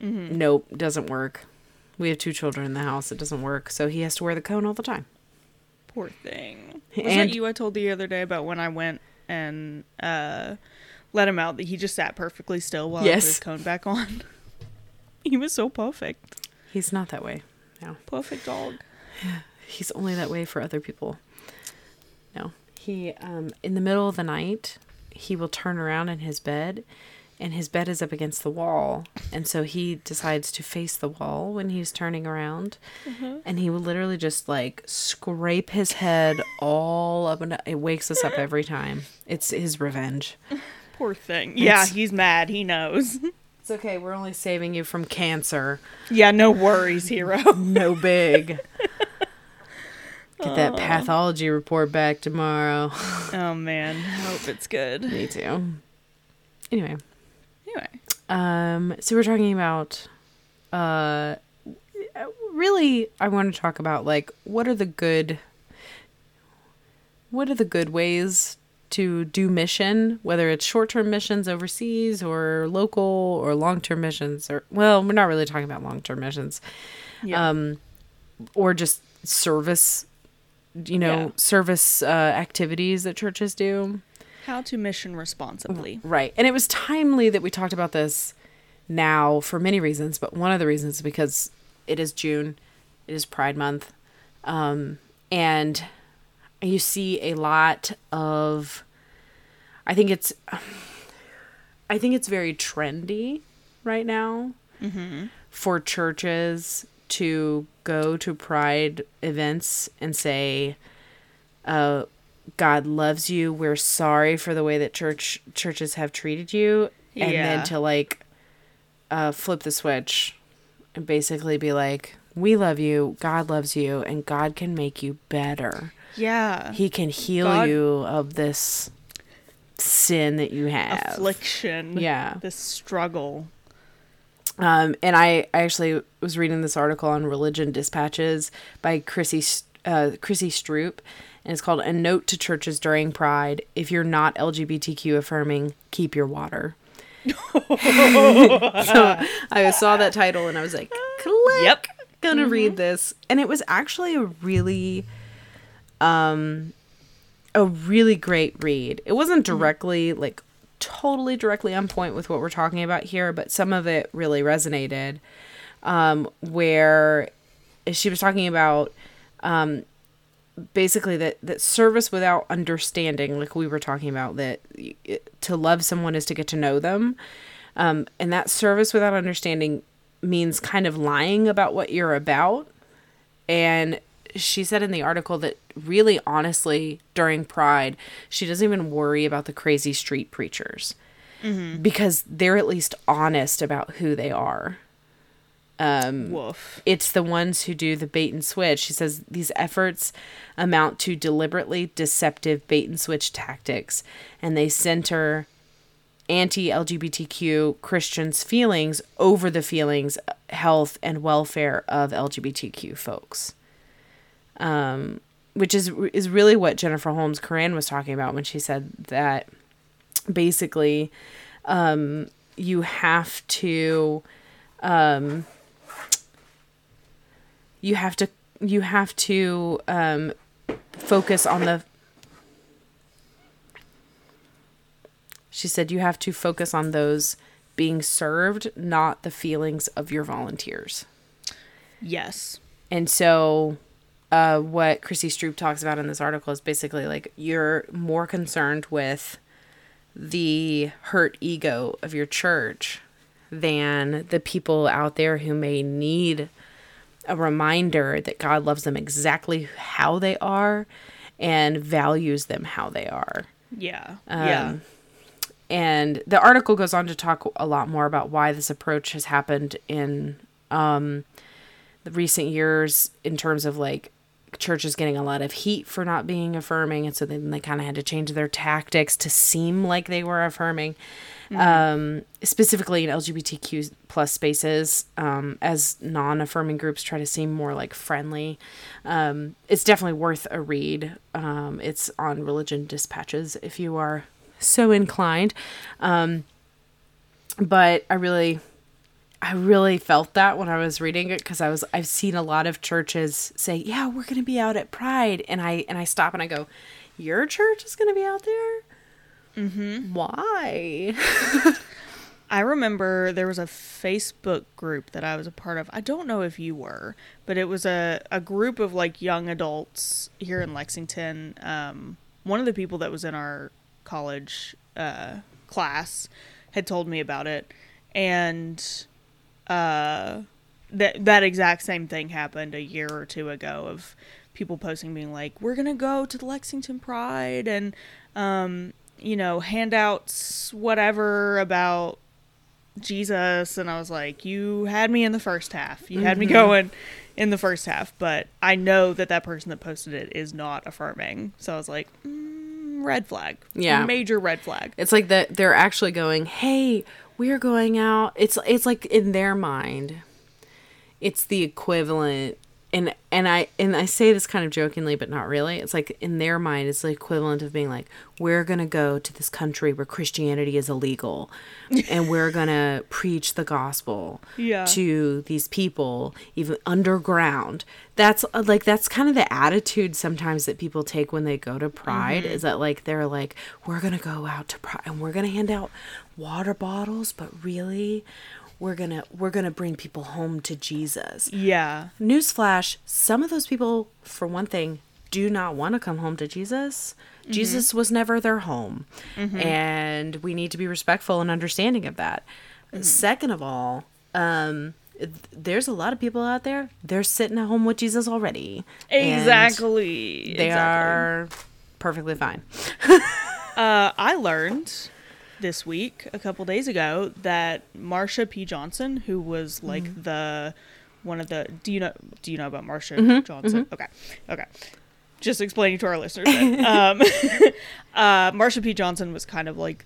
Mm-hmm. Nope, doesn't work. We have two children in the house. It doesn't work. So he has to wear the cone all the time. Poor thing. Was that you I told the other day about when I went and let him out that he just sat perfectly still while I put his cone back on? He was so perfect. He's not that way. No. Perfect dog. He's only that way for other people. No. He, in the middle of the night, he will turn around in his bed, and his bed is up against the wall. And so he decides to face the wall when he's turning around. Mm-hmm. And he will literally just like scrape his head all up, and it wakes us up every time. It's his revenge. Poor thing. Yeah, he's mad. He knows. It's okay. We're only saving you from cancer. Yeah, no worries, hero. No big. Get that pathology report back tomorrow. Oh, man. I hope it's good. Me too. Anyway. So we're talking about, really, I want to talk about, like, what are the good ways to do mission, whether it's short-term missions overseas or local or long-term missions, or, well, we're not really talking about long-term missions, yeah. Or just service, service activities that churches do. How to mission responsibly. Right. And it was timely that we talked about this now for many reasons, but one of the reasons is because it is June, it is Pride Month, and you see a lot of, I think it's very trendy right now mm-hmm. for churches to go to Pride events and say, God loves you. We're sorry for the way that churches have treated you. Yeah. And then to like, flip the switch and basically be like, we love you. God loves you. And God can make you better. Yeah. He can heal you of this sin that you have. Affliction. Yeah. This struggle. And I actually was reading this article on Religion Dispatches by Chrissy Stroop. And it's called A Note to Churches During Pride. If you're not LGBTQ affirming, keep your water. So I saw that title and I was like, click. Yep. Gonna read this. And it was actually a really great read. It wasn't totally directly on point with what we're talking about here, but some of it really resonated, where she was talking about basically that service without understanding, like we were talking about, that to love someone is to get to know them. And that service without understanding means kind of lying about what you're about. And she said in the article that really honestly during Pride, she doesn't even worry about the crazy street preachers mm-hmm. because they're at least honest about who they are. Woof. It's the ones who do the bait and switch. She says these efforts amount to deliberately deceptive bait and switch tactics, and they center anti-LGBTQ Christians' feelings over the feelings, health, and welfare of LGBTQ folks. Which is really what Jennifer Holmes Curran was talking about when she said that basically, you have to, focus on those being served, not the feelings of your volunteers. Yes. And so, what Chrissy Stroop talks about in this article is basically like you're more concerned with the hurt ego of your church than the people out there who may need a reminder that God loves them exactly how they are and values them how they are. Yeah. Yeah. And the article goes on to talk a lot more about why this approach has happened in the recent years in terms of like churches getting a lot of heat for not being affirming. And so then they kind of had to change their tactics to seem like they were affirming, specifically in LGBTQ plus spaces, as non-affirming groups try to seem more like friendly. It's definitely worth a read. It's on Religion Dispatches if you are so inclined. But I really felt that when I was reading it, because I've seen a lot of churches say, yeah, we're going to be out at Pride. And I stop and I go, your church is going to be out there? Mm-hmm. Why? I remember there was a Facebook group that I was a part of. I don't know if you were, but it was a group of like young adults here in Lexington. One of the people that was in our college class had told me about it. And that exact same thing happened a year or two ago, of people posting being like, we're gonna go to the Lexington Pride and handouts, whatever, about Jesus. And I was like, you had me in the first half. You had me going in the first half, but I know that person that posted it is not affirming. So I was like, red flag. Yeah, major red flag. It's like that they're actually going, hey, we're going out. It's like in their mind, it's the equivalent. And I say this kind of jokingly, but not really. It's like in their mind, it's the equivalent of being like, we're going to go to this country where Christianity is illegal and we're going to preach the gospel to these people, even underground. That's kind of the attitude sometimes that people take when they go to Pride, is that like, they're like, we're going to go out to Pride and we're going to hand out water bottles, but really we're gonna bring people home to Jesus. Yeah. Newsflash, some of those people, for one thing, do not want to come home to Jesus. Mm-hmm. Jesus was never their home. Mm-hmm. And we need to be respectful and understanding of that. Mm-hmm. Second of all, there's a lot of people out there, they're sitting at home with Jesus already. Exactly. They are perfectly fine. I learned this week, a couple days ago, that Marsha P. Johnson, who was like do you know about Marsha Johnson? Mm-hmm. Okay. Just explaining to our listeners. Marsha P. Johnson was kind of like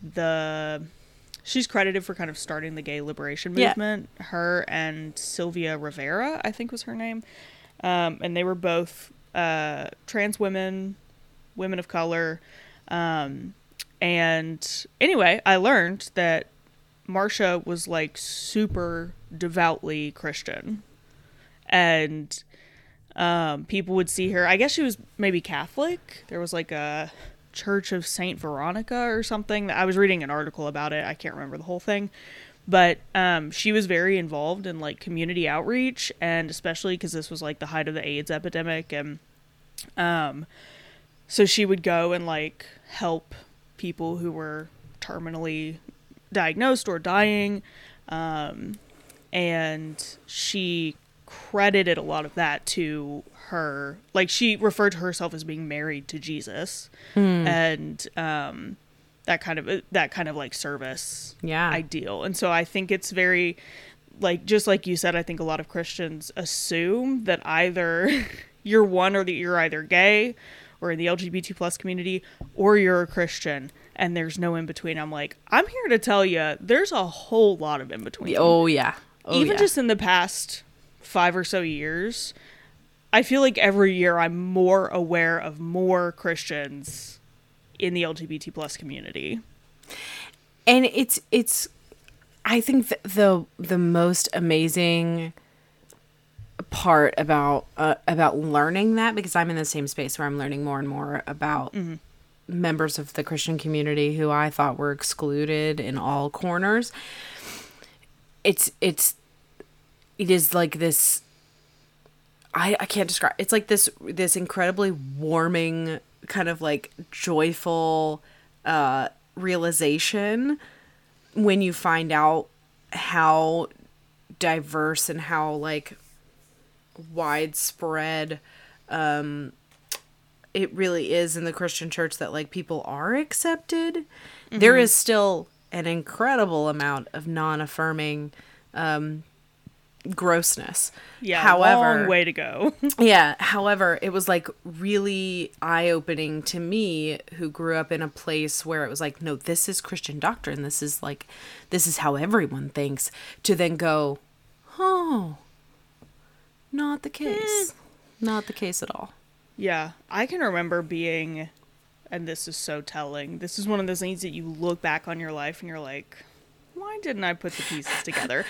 she's credited for kind of starting the gay liberation movement. Yeah. Her and Sylvia Rivera, I think was her name. And they were both trans women, women of color, and anyway, I learned that Marsha was like super devoutly Christian, and people would see her. I guess she was maybe Catholic. There was like a Church of Saint Veronica or something. I was reading an article about it. I can't remember the whole thing, but she was very involved in like community outreach, and especially because this was like the height of the AIDS epidemic, and so she would go and like help people who were terminally diagnosed or dying, and she credited a lot of that to her, like she referred to herself as being married to Jesus, and that kind of like service ideal. And so I think it's very, like, just like you said, I think a lot of Christians assume that either you're one, or that you're either gay or in the LGBT plus community, or you're a Christian, and there's no in-between. I'm like, I'm here to tell you, there's a whole lot of in-between. Oh, yeah. Just in the past 5 or so years, I feel like every year I'm more aware of more Christians in the LGBT plus community. And it's I think the most amazing part about learning that, because I'm in the same space where I'm learning more and more about members of the Christian community who I thought were excluded in all corners. It is like this, I can't describe, it's like this incredibly warming kind of like joyful realization when you find out how diverse and how like widespread it really is in the Christian church, that like people are accepted. There is still an incredible amount of non-affirming grossness. Yeah, however, long way to go. Yeah, however, it was like really eye-opening to me, who grew up in a place where it was like, no, this is Christian doctrine. This is like, this is how everyone thinks, to then go, oh, not the case. Not the case at all. Yeah, I can remember being, and this is so telling, this is one of those things that you look back on your life and you're like, why didn't I put the pieces together?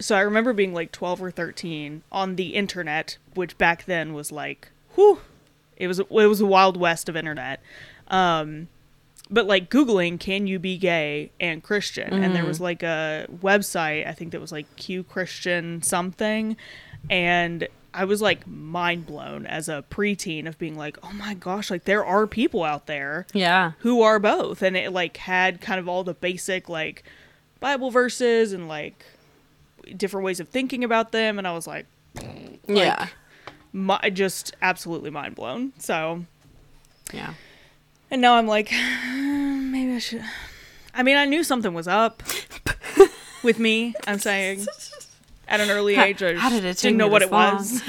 So I remember being like 12 or 13 on the internet, which back then was like, whew, it was the wild west of internet. But like Googling, can you be gay and Christian? Mm-hmm. And there was like a website, I think that was like Q Christian something. And I was like mind blown as a preteen of being like, oh my gosh, like there are people out there who are both. And it like had kind of all the basic like Bible verses and like different ways of thinking about them, and I was like yeah, just absolutely mind blown. So yeah, and now I'm like, maybe I should. I mean, I knew something was up with me. I'm saying at an early age, I just didn't know what it was.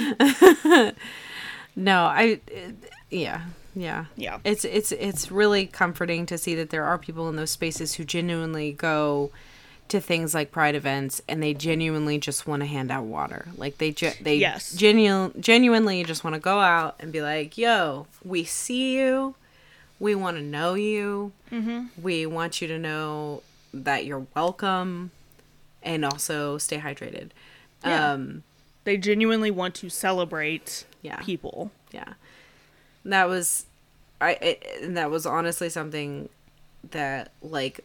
No, yeah. It's really comforting to see that there are people in those spaces who genuinely go to things like pride events, and they genuinely just want to hand out water. Like genuinely just want to go out and be like, yo, we see you. We want to know you. Mm-hmm. We want you to know that you're welcome, and also stay hydrated. Yeah. They genuinely want to celebrate people. Yeah. That was honestly something that like,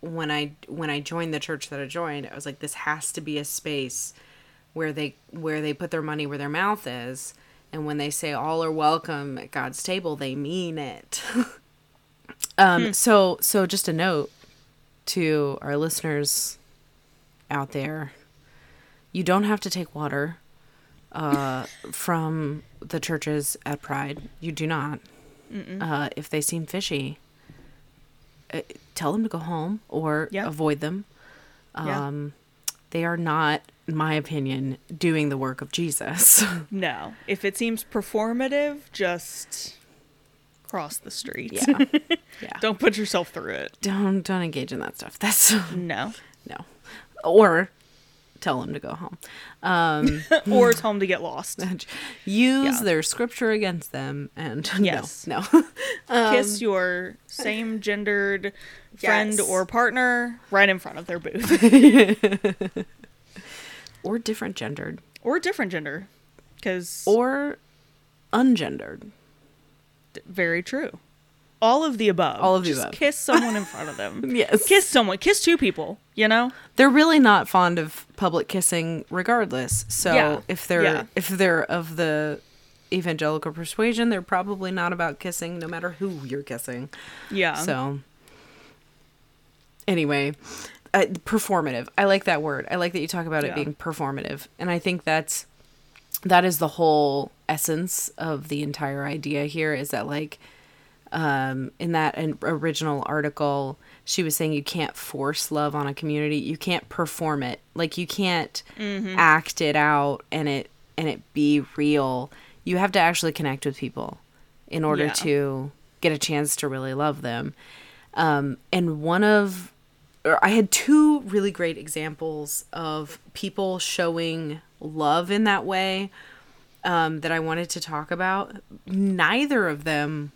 when I joined the church that I joined, I was like, this has to be a space where they put their money where their mouth is, and when they say all are welcome at God's table, they mean it. So just a note to our listeners out there, you don't have to take water from the churches at Pride. You do not. If they seem fishy, tell them to go home or avoid them. They are not, in my opinion, doing the work of Jesus. No. If it seems performative, just cross the street. Yeah. Don't put yourself through it. Don't engage in that stuff. That's no. Or tell them to go home. Or tell them to get lost. Use their scripture against them. And no. Kiss your same gendered friend or partner right in front of their booth. Or different gendered. Or different gender. Or ungendered. Very true. All of the above. All of the above. Just kiss someone in front of them. Yes. Kiss someone. Kiss two people, you know? They're really not fond of public kissing regardless. So if they're of the evangelical persuasion, they're probably not about kissing no matter who you're kissing. Yeah. So anyway, performative. I like that word. I like that you talk about it being performative. And I think that is the whole essence of the entire idea here, is that like, in that original article, she was saying you can't force love on a community. You can't perform it. Like you can't act it out and it be real. You have to actually connect with people in order to get a chance to really love them. And I had two really great examples of people showing love in that way, that I wanted to talk about. Neither of them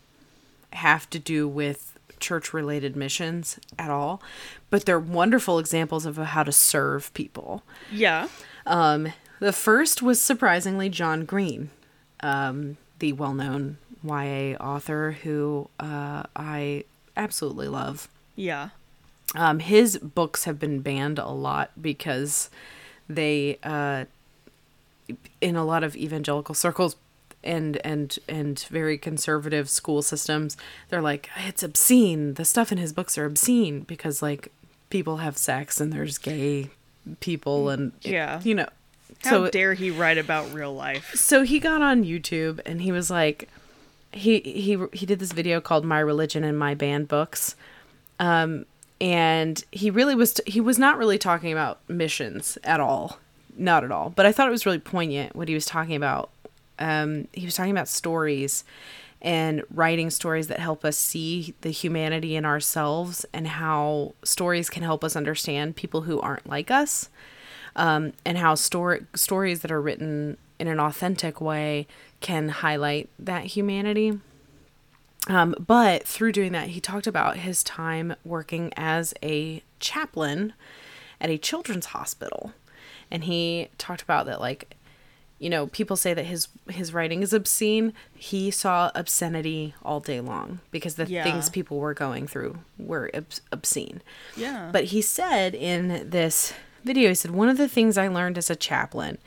have to do with church-related missions at all, but they're wonderful examples of how to serve people. Yeah. The first was surprisingly John Green, the well-known YA author who I absolutely love. Yeah. His books have been banned a lot because they, in a lot of evangelical circles, and very conservative school systems, they're like, it's obscene. The stuff in his books are obscene because like people have sex and there's gay people and you know. How dare he write about real life? So he got on YouTube and he was like, he did this video called "My Religion and My Banned Books," and he was not really talking about missions at all. not at all. But I thought it was really poignant what he was talking about. He was talking about stories and writing stories that help us see the humanity in ourselves and how stories can help us understand people who aren't like us, and how stories that are written in an authentic way can highlight that humanity. But through doing that, he talked about his time working as a chaplain at a children's hospital. And he talked about that, like, you know, people say that his writing is obscene. He saw obscenity all day long because the things people were going through were obscene. Yeah. But he said in this video, he said, one of the things I learned as a chaplain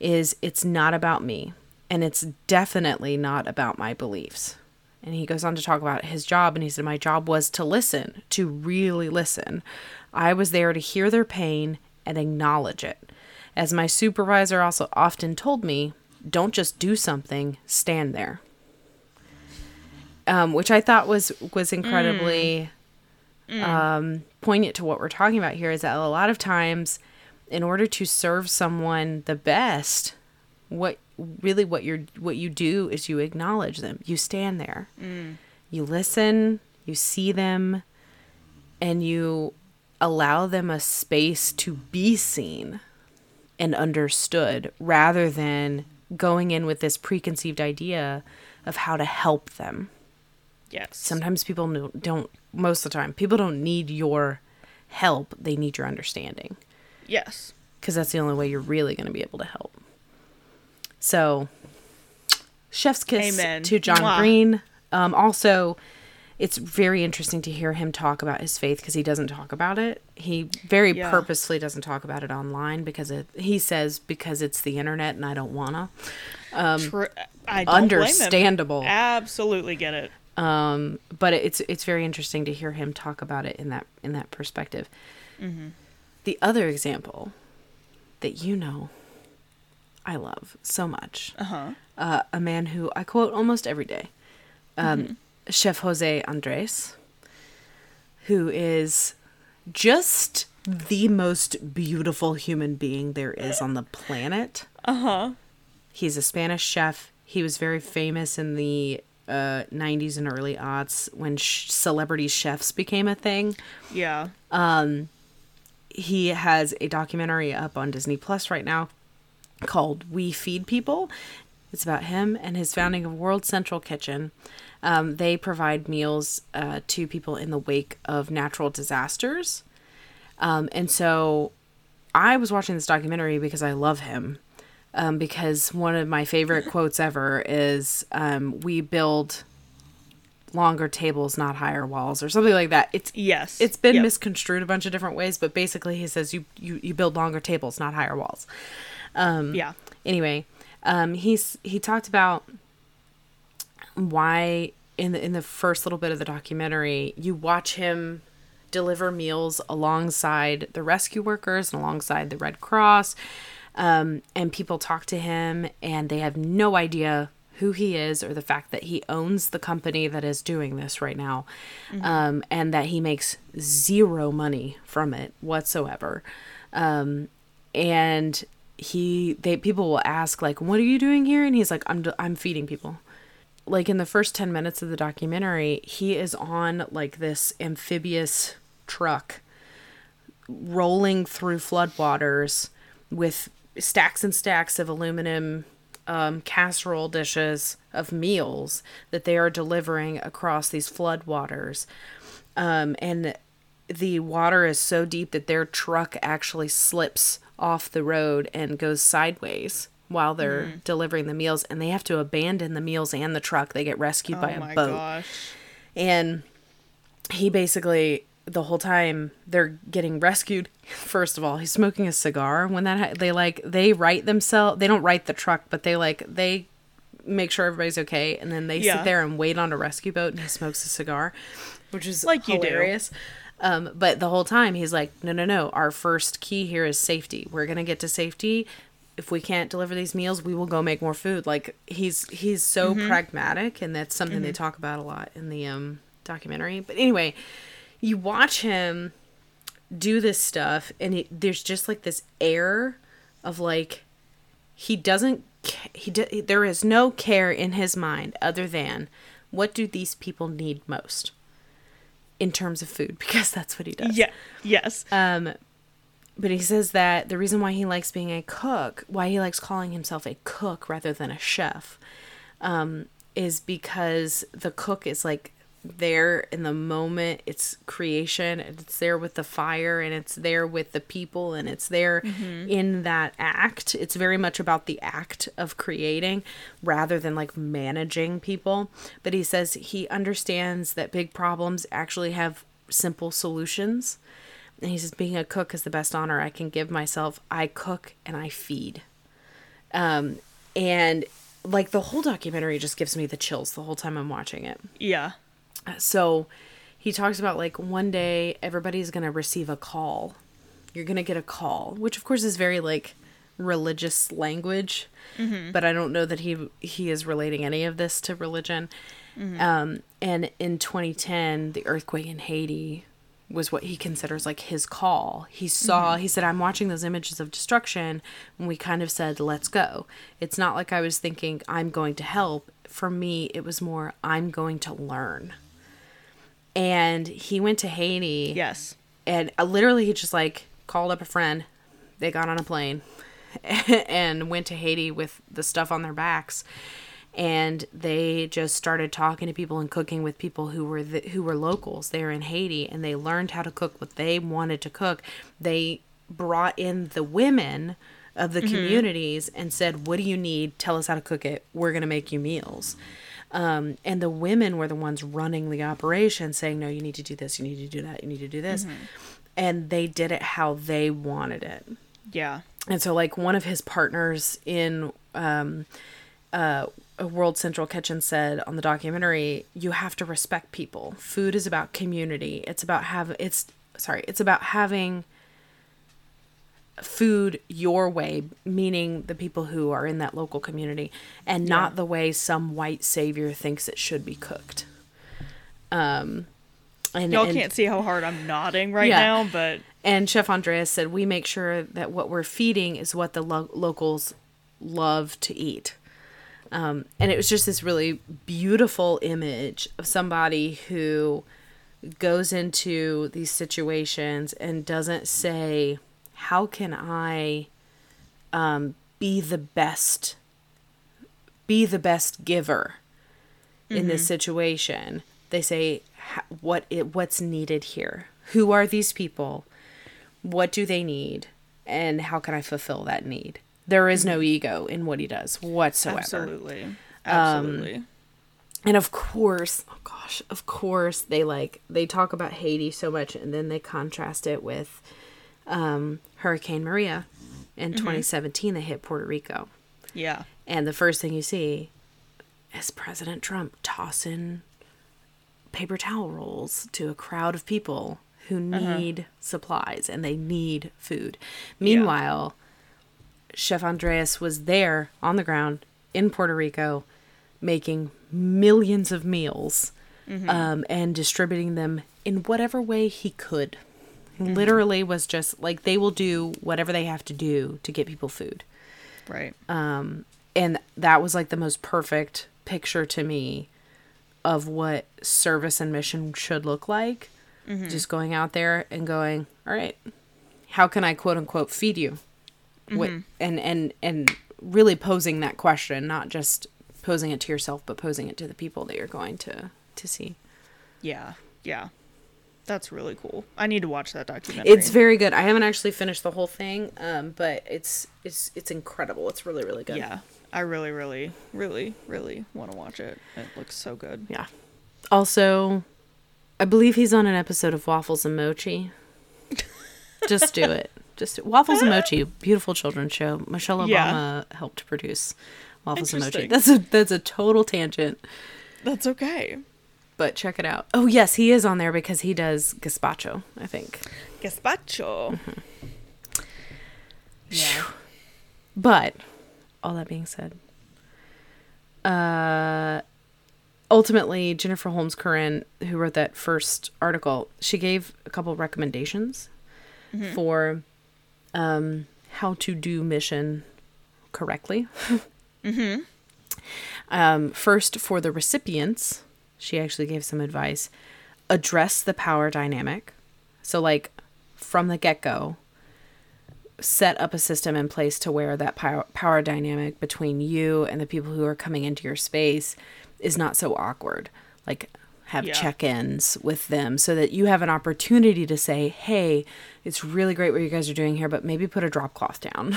is it's not about me, and it's definitely not about my beliefs. And he goes on to talk about his job, and he said, my job was to listen, to really listen. I was there to hear their pain and acknowledge it. As my supervisor also often told me, don't just do something, stand there. Which I thought was incredibly poignant to what we're talking about here, is that a lot of times in order to serve someone the best, what you do is you acknowledge them. You stand there. You listen, you see them, and you allow them a space to be seen and understood, rather than going in with this preconceived idea of how to help them. Yes. Sometimes people don't, most of the time, people don't need your help. They need your understanding. Yes. Because that's the only way you're really going to be able to help. So, chef's kiss to John Green. Also, it's very interesting to hear him talk about his faith, because he doesn't talk about it. He very purposefully doesn't talk about it online because it's the internet and I don't wanna. I don't understandable. Blame him. Absolutely get it. But it's very interesting to hear him talk about it in that perspective. Mm-hmm. The other example that I love so much. Uh-huh. A man who I quote almost every day, mm-hmm. Chef Jose Andres, who is just the most beautiful human being there is on the planet. Uh-huh. He's a Spanish chef. He was very famous in the 90s and early aughts when celebrity chefs became a thing. Yeah. He has a documentary up on Disney Plus right now called We Feed People. It's about him and his founding of World Central Kitchen. They provide meals to people in the wake of natural disasters. And so I was watching this documentary because I love him. Because one of my favorite quotes ever is, we build longer tables, not higher walls, or something like that. It's been misconstrued a bunch of different ways, but basically he says you build longer tables, not higher walls. Anyway, he talked about why in the first little bit of the documentary, you watch him deliver meals alongside the rescue workers and alongside the Red Cross, and people talk to him and they have no idea who he is or the fact that he owns the company that is doing this right now, mm-hmm. And that he makes zero money from it whatsoever, and people will ask, like, what are you doing here? And he's like, I'm feeding people. Like, in the first 10 minutes of the documentary, he is on, like, this amphibious truck rolling through floodwaters with stacks and stacks of aluminum casserole dishes of meals that they are delivering across these floodwaters. And the water is so deep that their truck actually slips off the road and goes sideways while they're delivering the meals, and they have to abandon the meals and the truck. They get rescued by a boat. Gosh. And he basically, the whole time they're getting rescued, first of all, he's smoking a cigar. When they don't write the truck, but they make sure everybody's okay, and then they sit there and wait on a rescue boat, and he smokes a cigar, which is like hilarious. You do. But the whole time he's like, no, our first key here is safety. We're going to get to safety. If we can't deliver these meals, we will go make more food. Like, he's so mm-hmm. pragmatic, and that's something mm-hmm. they talk about a lot in the documentary. But anyway, you watch him do this stuff, and there's just like this air of like, there is no care in his mind other than what do these people need most in terms of food, because that's what he does. Yeah. Yes. But he says that the reason why he likes being a cook, why he likes calling himself a cook rather than a chef, is because the cook is like there in the moment. It's creation, and it's there with the fire, and it's there with the people, and it's there mm-hmm. in that act. It's very much about the act of creating rather than like managing people. But he says he understands that big problems actually have simple solutions. And he says, being a cook is the best honor I can give myself. I cook and I feed. And like the whole documentary just gives me the chills the whole time I'm watching it. Yeah. So he talks about like one day everybody's going to receive a call. You're going to get a call, which of course is very like religious language. Mm-hmm. But I don't know that he is relating any of this to religion. Mm-hmm. And in 2010, the earthquake in Haiti was what he considers like his call. He saw, mm-hmm. he said, I'm watching those images of destruction. And we kind of said, let's go. It's not like I was thinking I'm going to help. For me, it was more, I'm going to learn. And he went to Haiti. Yes. And literally he just like called up a friend. They got on a plane and went to Haiti with the stuff on their backs. And they just started talking to people and cooking with people who were locals there in Haiti. And they learned how to cook what they wanted to cook. They brought in the women of the mm-hmm. communities and said, what do you need? Tell us how to cook it. We're going to make you meals. And the women were the ones running the operation saying, no, you need to do this. You need to do that. You need to do this. Mm-hmm. And they did it how they wanted it. Yeah. And so like one of his partners in World Central Kitchen said on the documentary, you have to respect people. Food is about community. It's about having food your way, meaning the people who are in that local community, and not yeah. the way some white savior thinks it should be cooked. And y'all can't see how hard I'm nodding right yeah. now, but... And Chef Andres said, we make sure that what we're feeding is what the locals love to eat. And it was just this really beautiful image of somebody who goes into these situations and doesn't say, how can I be the best giver mm-hmm. in this situation? They say, what's needed here? Who are these people? What do they need? And how can I fulfill that need? There is no ego in what he does whatsoever. Absolutely. And of course, they they talk about Haiti so much, and then they contrast it with Hurricane Maria in mm-hmm. 2017 that hit Puerto Rico. Yeah. And the first thing you see is President Trump tossing paper towel rolls to a crowd of people who need uh-huh. supplies, and they need food. Meanwhile... Yeah. Chef Andres was there on the ground in Puerto Rico making millions of meals mm-hmm. And distributing them in whatever way he could. Mm-hmm. Literally was just like, they will do whatever they have to do to get people food. Right. And that was like the most perfect picture to me of what service and mission should look like. Mm-hmm. Just going out there and going, all right, how can I quote unquote feed you? What, mm-hmm. and really posing that question, not just posing it to yourself, but posing it to the people that you're going to see. Yeah. That's really cool. I need to watch that documentary. It's very good. I haven't actually finished the whole thing, but it's incredible. It's really, really good. Yeah. I really, really, really, really want to watch it. It looks so good. Yeah. Also, I believe he's on an episode of Waffles and Mochi. Just do it. Just Waffles and Mochi, beautiful children's show. Michelle Obama helped produce Waffles and Mochi. That's a total tangent. That's okay. But check it out. Oh, yes, he is on there because he does gazpacho, I think. Gazpacho. Mm-hmm. Yeah. But all that being said, ultimately, Jennifer Holmes Curran, who wrote that first article, she gave a couple recommendations mm-hmm. for how to do mission correctly. Mm-hmm. First, for the recipients, she actually gave some advice. Address the power dynamic. So, like, from the get-go, set up a system in place to where that power dynamic between you and the people who are coming into your space is not so awkward. Like, have check-ins with them so that you have an opportunity to say, hey, it's really great what you guys are doing here, but maybe put a drop cloth down.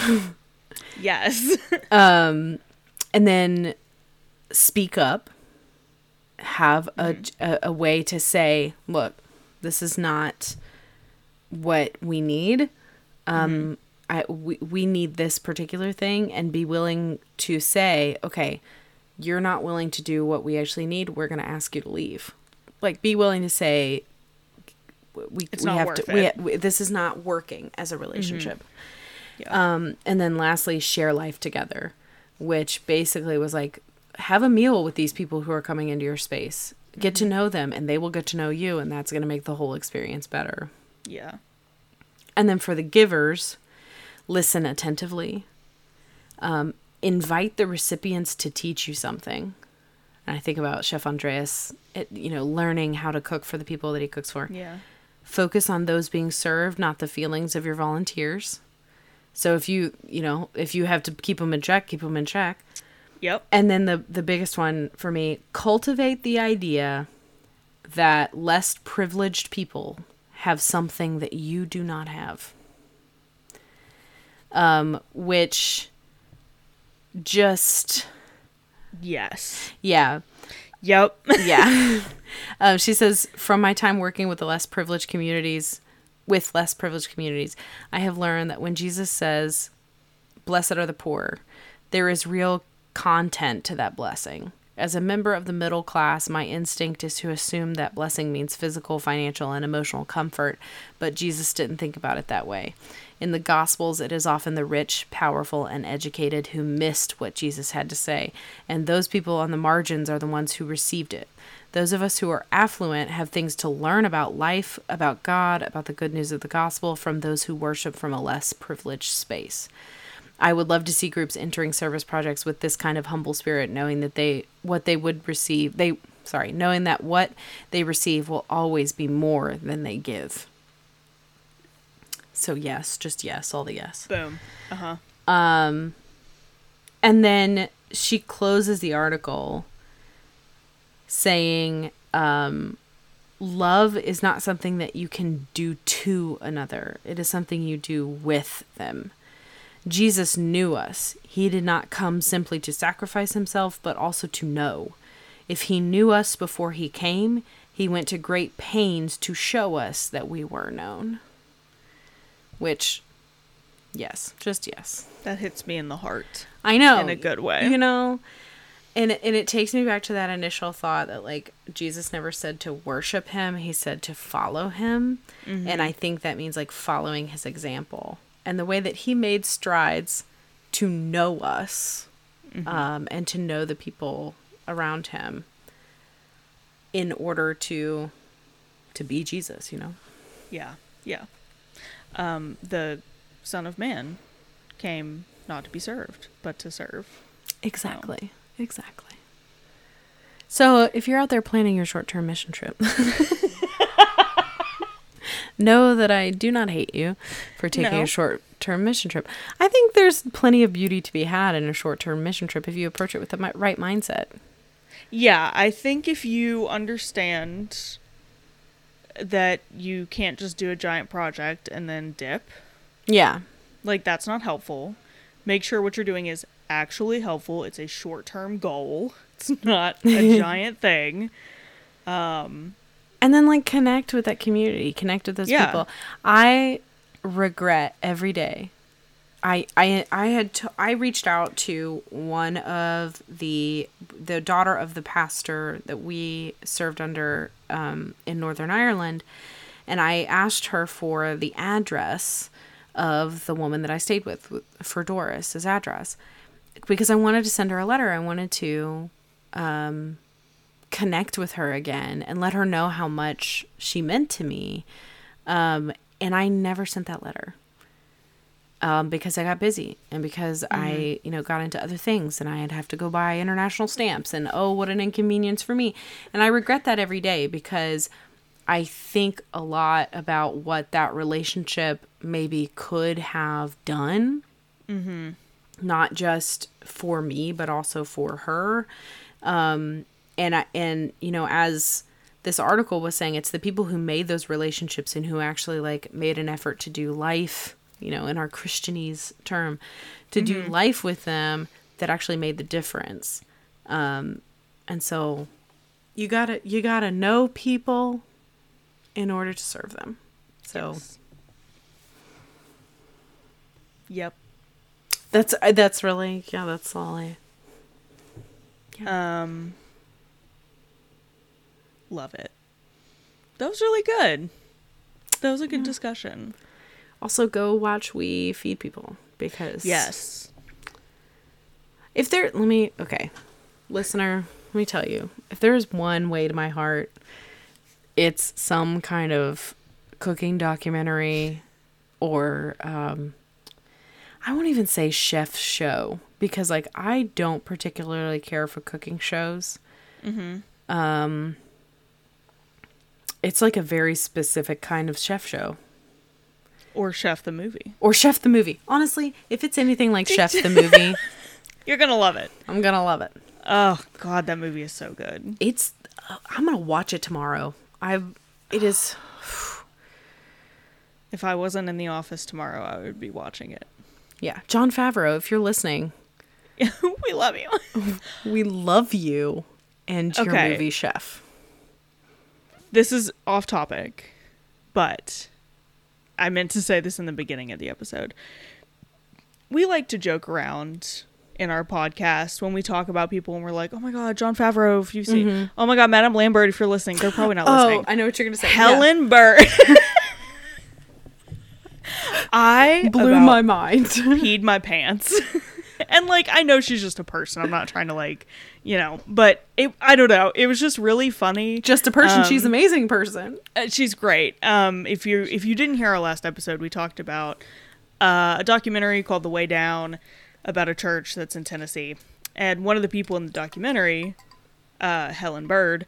Yes. And then speak up. Have a way to say, look, this is not what we need. We need this particular thing, and be willing to say, okay, you're not willing to do what we actually need. We're going to ask you to leave. Like, be willing to say, this is not working as a relationship. Mm-hmm. Yeah. And then lastly, share life together, which basically was like, have a meal with these people who are coming into your space, get to know them, and they will get to know you. And that's going to make the whole experience better. Yeah. And then for the givers, listen attentively, invite the recipients to teach you something. And I think about Chef Andres, learning how to cook for the people that he cooks for. Yeah. Focus on those being served, not the feelings of your volunteers. So if you have to keep them in check, keep them in check. Yep. And then the biggest one for me, cultivate the idea that less privileged people have something that you do not have. Which just... Yes. Yeah. Yep. Yeah. She says, from my time working with less privileged communities, I have learned that when Jesus says, blessed are the poor, there is real content to that blessing. As a member of the middle class, my instinct is to assume that blessing means physical, financial, and emotional comfort, but Jesus didn't think about it that way. In the Gospels, it is often the rich, powerful, and educated who missed what Jesus had to say, and those people on the margins are the ones who received it. Those of us who are affluent have things to learn about life, about God, about the good news of the Gospel from those who worship from a less privileged space. I would love to see groups entering service projects with this kind of humble spirit, knowing that what they receive will always be more than they give. So yes, just yes, all the yes. Boom. Uh-huh. And then she closes the article saying, love is not something that you can do to another. It is something you do with them. Jesus knew us. He did not come simply to sacrifice himself, but also to know. If he knew us before he came, he went to great pains to show us that we were known. Which, yes, just yes. That hits me in the heart. I know. In a good way. And it takes me back to that initial thought that, like, Jesus never said to worship him. He said to follow him. Mm-hmm. And I think that means, like, following his example. And the way that he made strides to know us, and to know the people around him in order to be Jesus, Yeah, yeah. The Son of Man came not to be served, but to serve. Exactly, exactly. So if you're out there planning your short-term mission trip... Know that I do not hate you for taking a short-term mission trip. I think there's plenty of beauty to be had in a short-term mission trip if you approach it with the right mindset. Yeah, I think if you understand that you can't just do a giant project and then dip. Yeah. Like, that's not helpful. Make sure what you're doing is actually helpful. It's a short-term goal. It's not a giant thing. And then, like, connect with that community. Connect with those people. I regret every day. I reached out to one of the daughter of the pastor that we served under in Northern Ireland, and I asked her for the address of the woman that I stayed with, for Doris's address, because I wanted to send her a letter. I wanted to... connect with her again and let her know how much she meant to me. And I never sent that letter. because I got busy and because I, you know, got into other things and I'd have to go buy international stamps and, oh, what an inconvenience for me. And I regret that every day because I think a lot about what that relationship maybe could have done, not just for me, but also for her. And you know, as this article was saying, it's the people who made those relationships and who actually like made an effort to do life, you know, in our Christianese term, to do life with them that actually made the difference. And so you gotta know people in order to serve them. So. Yes. Yep. That's really, yeah, that's all I. Yeah. Love it. That was really good. That was a good discussion. Also, go watch We Feed People because if there, listener, let me tell you, if there is one way to my heart, it's some kind of cooking documentary or I won't even say chef show because like I don't particularly care for cooking shows. It's like a very specific kind of chef show. Or Chef the Movie. Or Chef the Movie. Honestly, if it's anything like Chef the Movie. You're going to love it. I'm going to love it. Oh, God, that movie is so good. It's, I'm going to watch it tomorrow. It is. If I wasn't in the office tomorrow, I would be watching it. Yeah. Jon Favreau, if you're listening. We love you. We love you and your movie chef. This is off topic, but I meant to say this in the beginning of the episode. We like to joke around in our podcast when we talk about people and we're like, oh my God, Jon Favreau, if you've seen, oh my God, Madame Lambert, if you're listening, they're probably not listening. Oh, I know what you're going to say. Helen Bird. I blew my mind. Peed my pants. And like, I know she's just a person. I'm not trying to like, you know, but it, I don't know. It was just really funny. Just a person. She's an amazing person. She's great. If you didn't hear our last episode, we talked about a documentary called The Way Down about a church that's in Tennessee. And one of the people in the documentary, Helen Bird,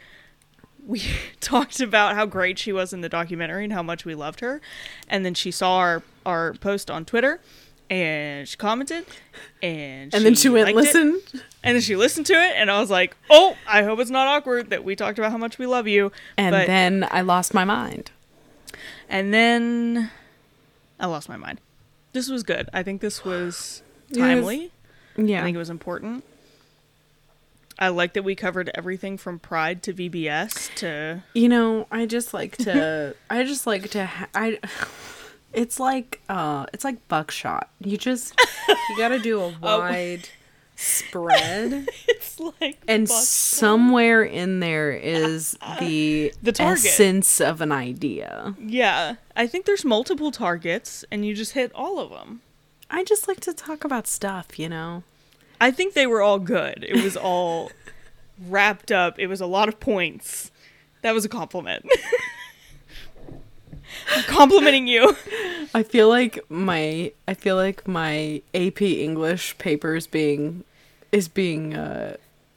we talked about how great she was in the documentary and how much we loved her. And then she saw our post on Twitter. And she commented, and then she went listen, and then she listened to it, and I was like, "Oh, I hope it's not awkward that we talked about how much we love you." Then I lost my mind. And then I lost my mind. This was good. I think this was timely. Yeah, I think it was important. I like that we covered everything from Pride to VBS to. You know, I just like to. It's like buckshot. You got to do a wide spread. It's like and buckshot. Somewhere in there is the essence of an idea. Yeah, I think there's multiple targets, and you just hit all of them. I just like to talk about stuff, you know. I think they were all good. It was all wrapped up. It was a lot of points. That was a compliment. I'm complimenting you. I feel like my AP English paper is being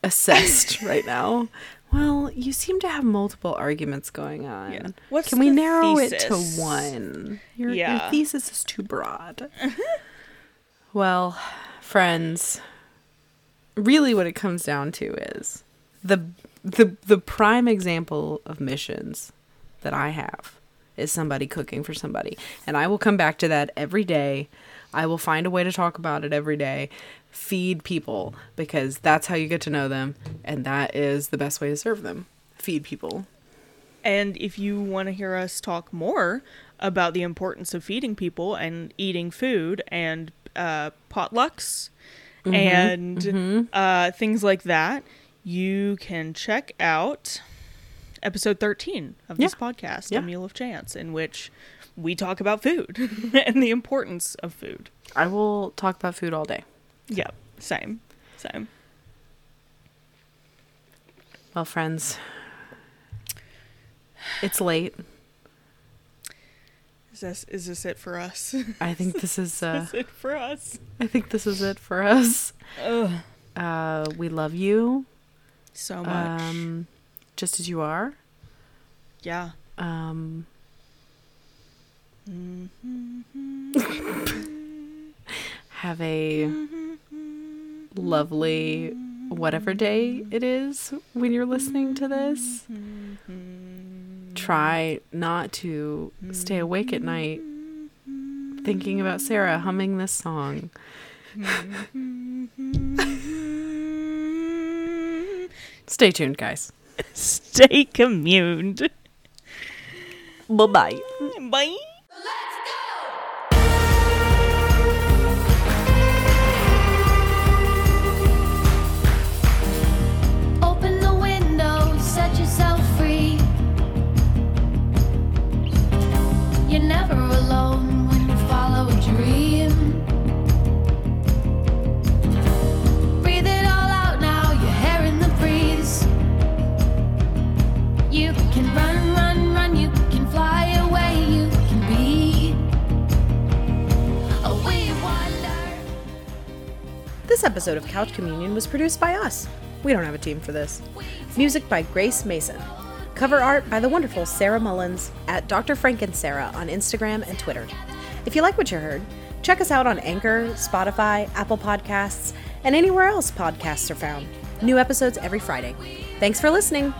assessed right now. Well, you seem to have multiple arguments going on. Yeah. Can we narrow it to one? Your thesis is too broad. Well, friends, really what it comes down to is the prime example of missions that I have is somebody cooking for somebody. And I will come back to that every day. I will find a way to talk about it every day. Feed people, because that's how you get to know them. And that is the best way to serve them. Feed people. And if you want to hear us talk more about the importance of feeding people and eating food and potlucks and things like that, you can check out episode 13 of this podcast, A Meal of Chance, in which we talk about food and the importance of food. I will talk about food all day. Yeah, same. Well, friends, it's late. Is this it for us? I think this is it for us. I think this is it for us. Ugh. We love you so much, just as you are. Yeah. Have a lovely whatever day it is when you're listening to this. Try not to stay awake at night thinking about Sarah humming this song. Stay tuned, guys. Stay communed. Bye-bye. Bye. This episode of Couch Communion was produced by us. We don't have a team for this. Music by Grace Mason. Cover art by the wonderful Sarah Mullins at Dr. Frankensarah on Instagram and Twitter. If you like what you heard, check us out on Anchor, Spotify, Apple Podcasts, and anywhere else podcasts are found. New episodes every Friday. Thanks for listening.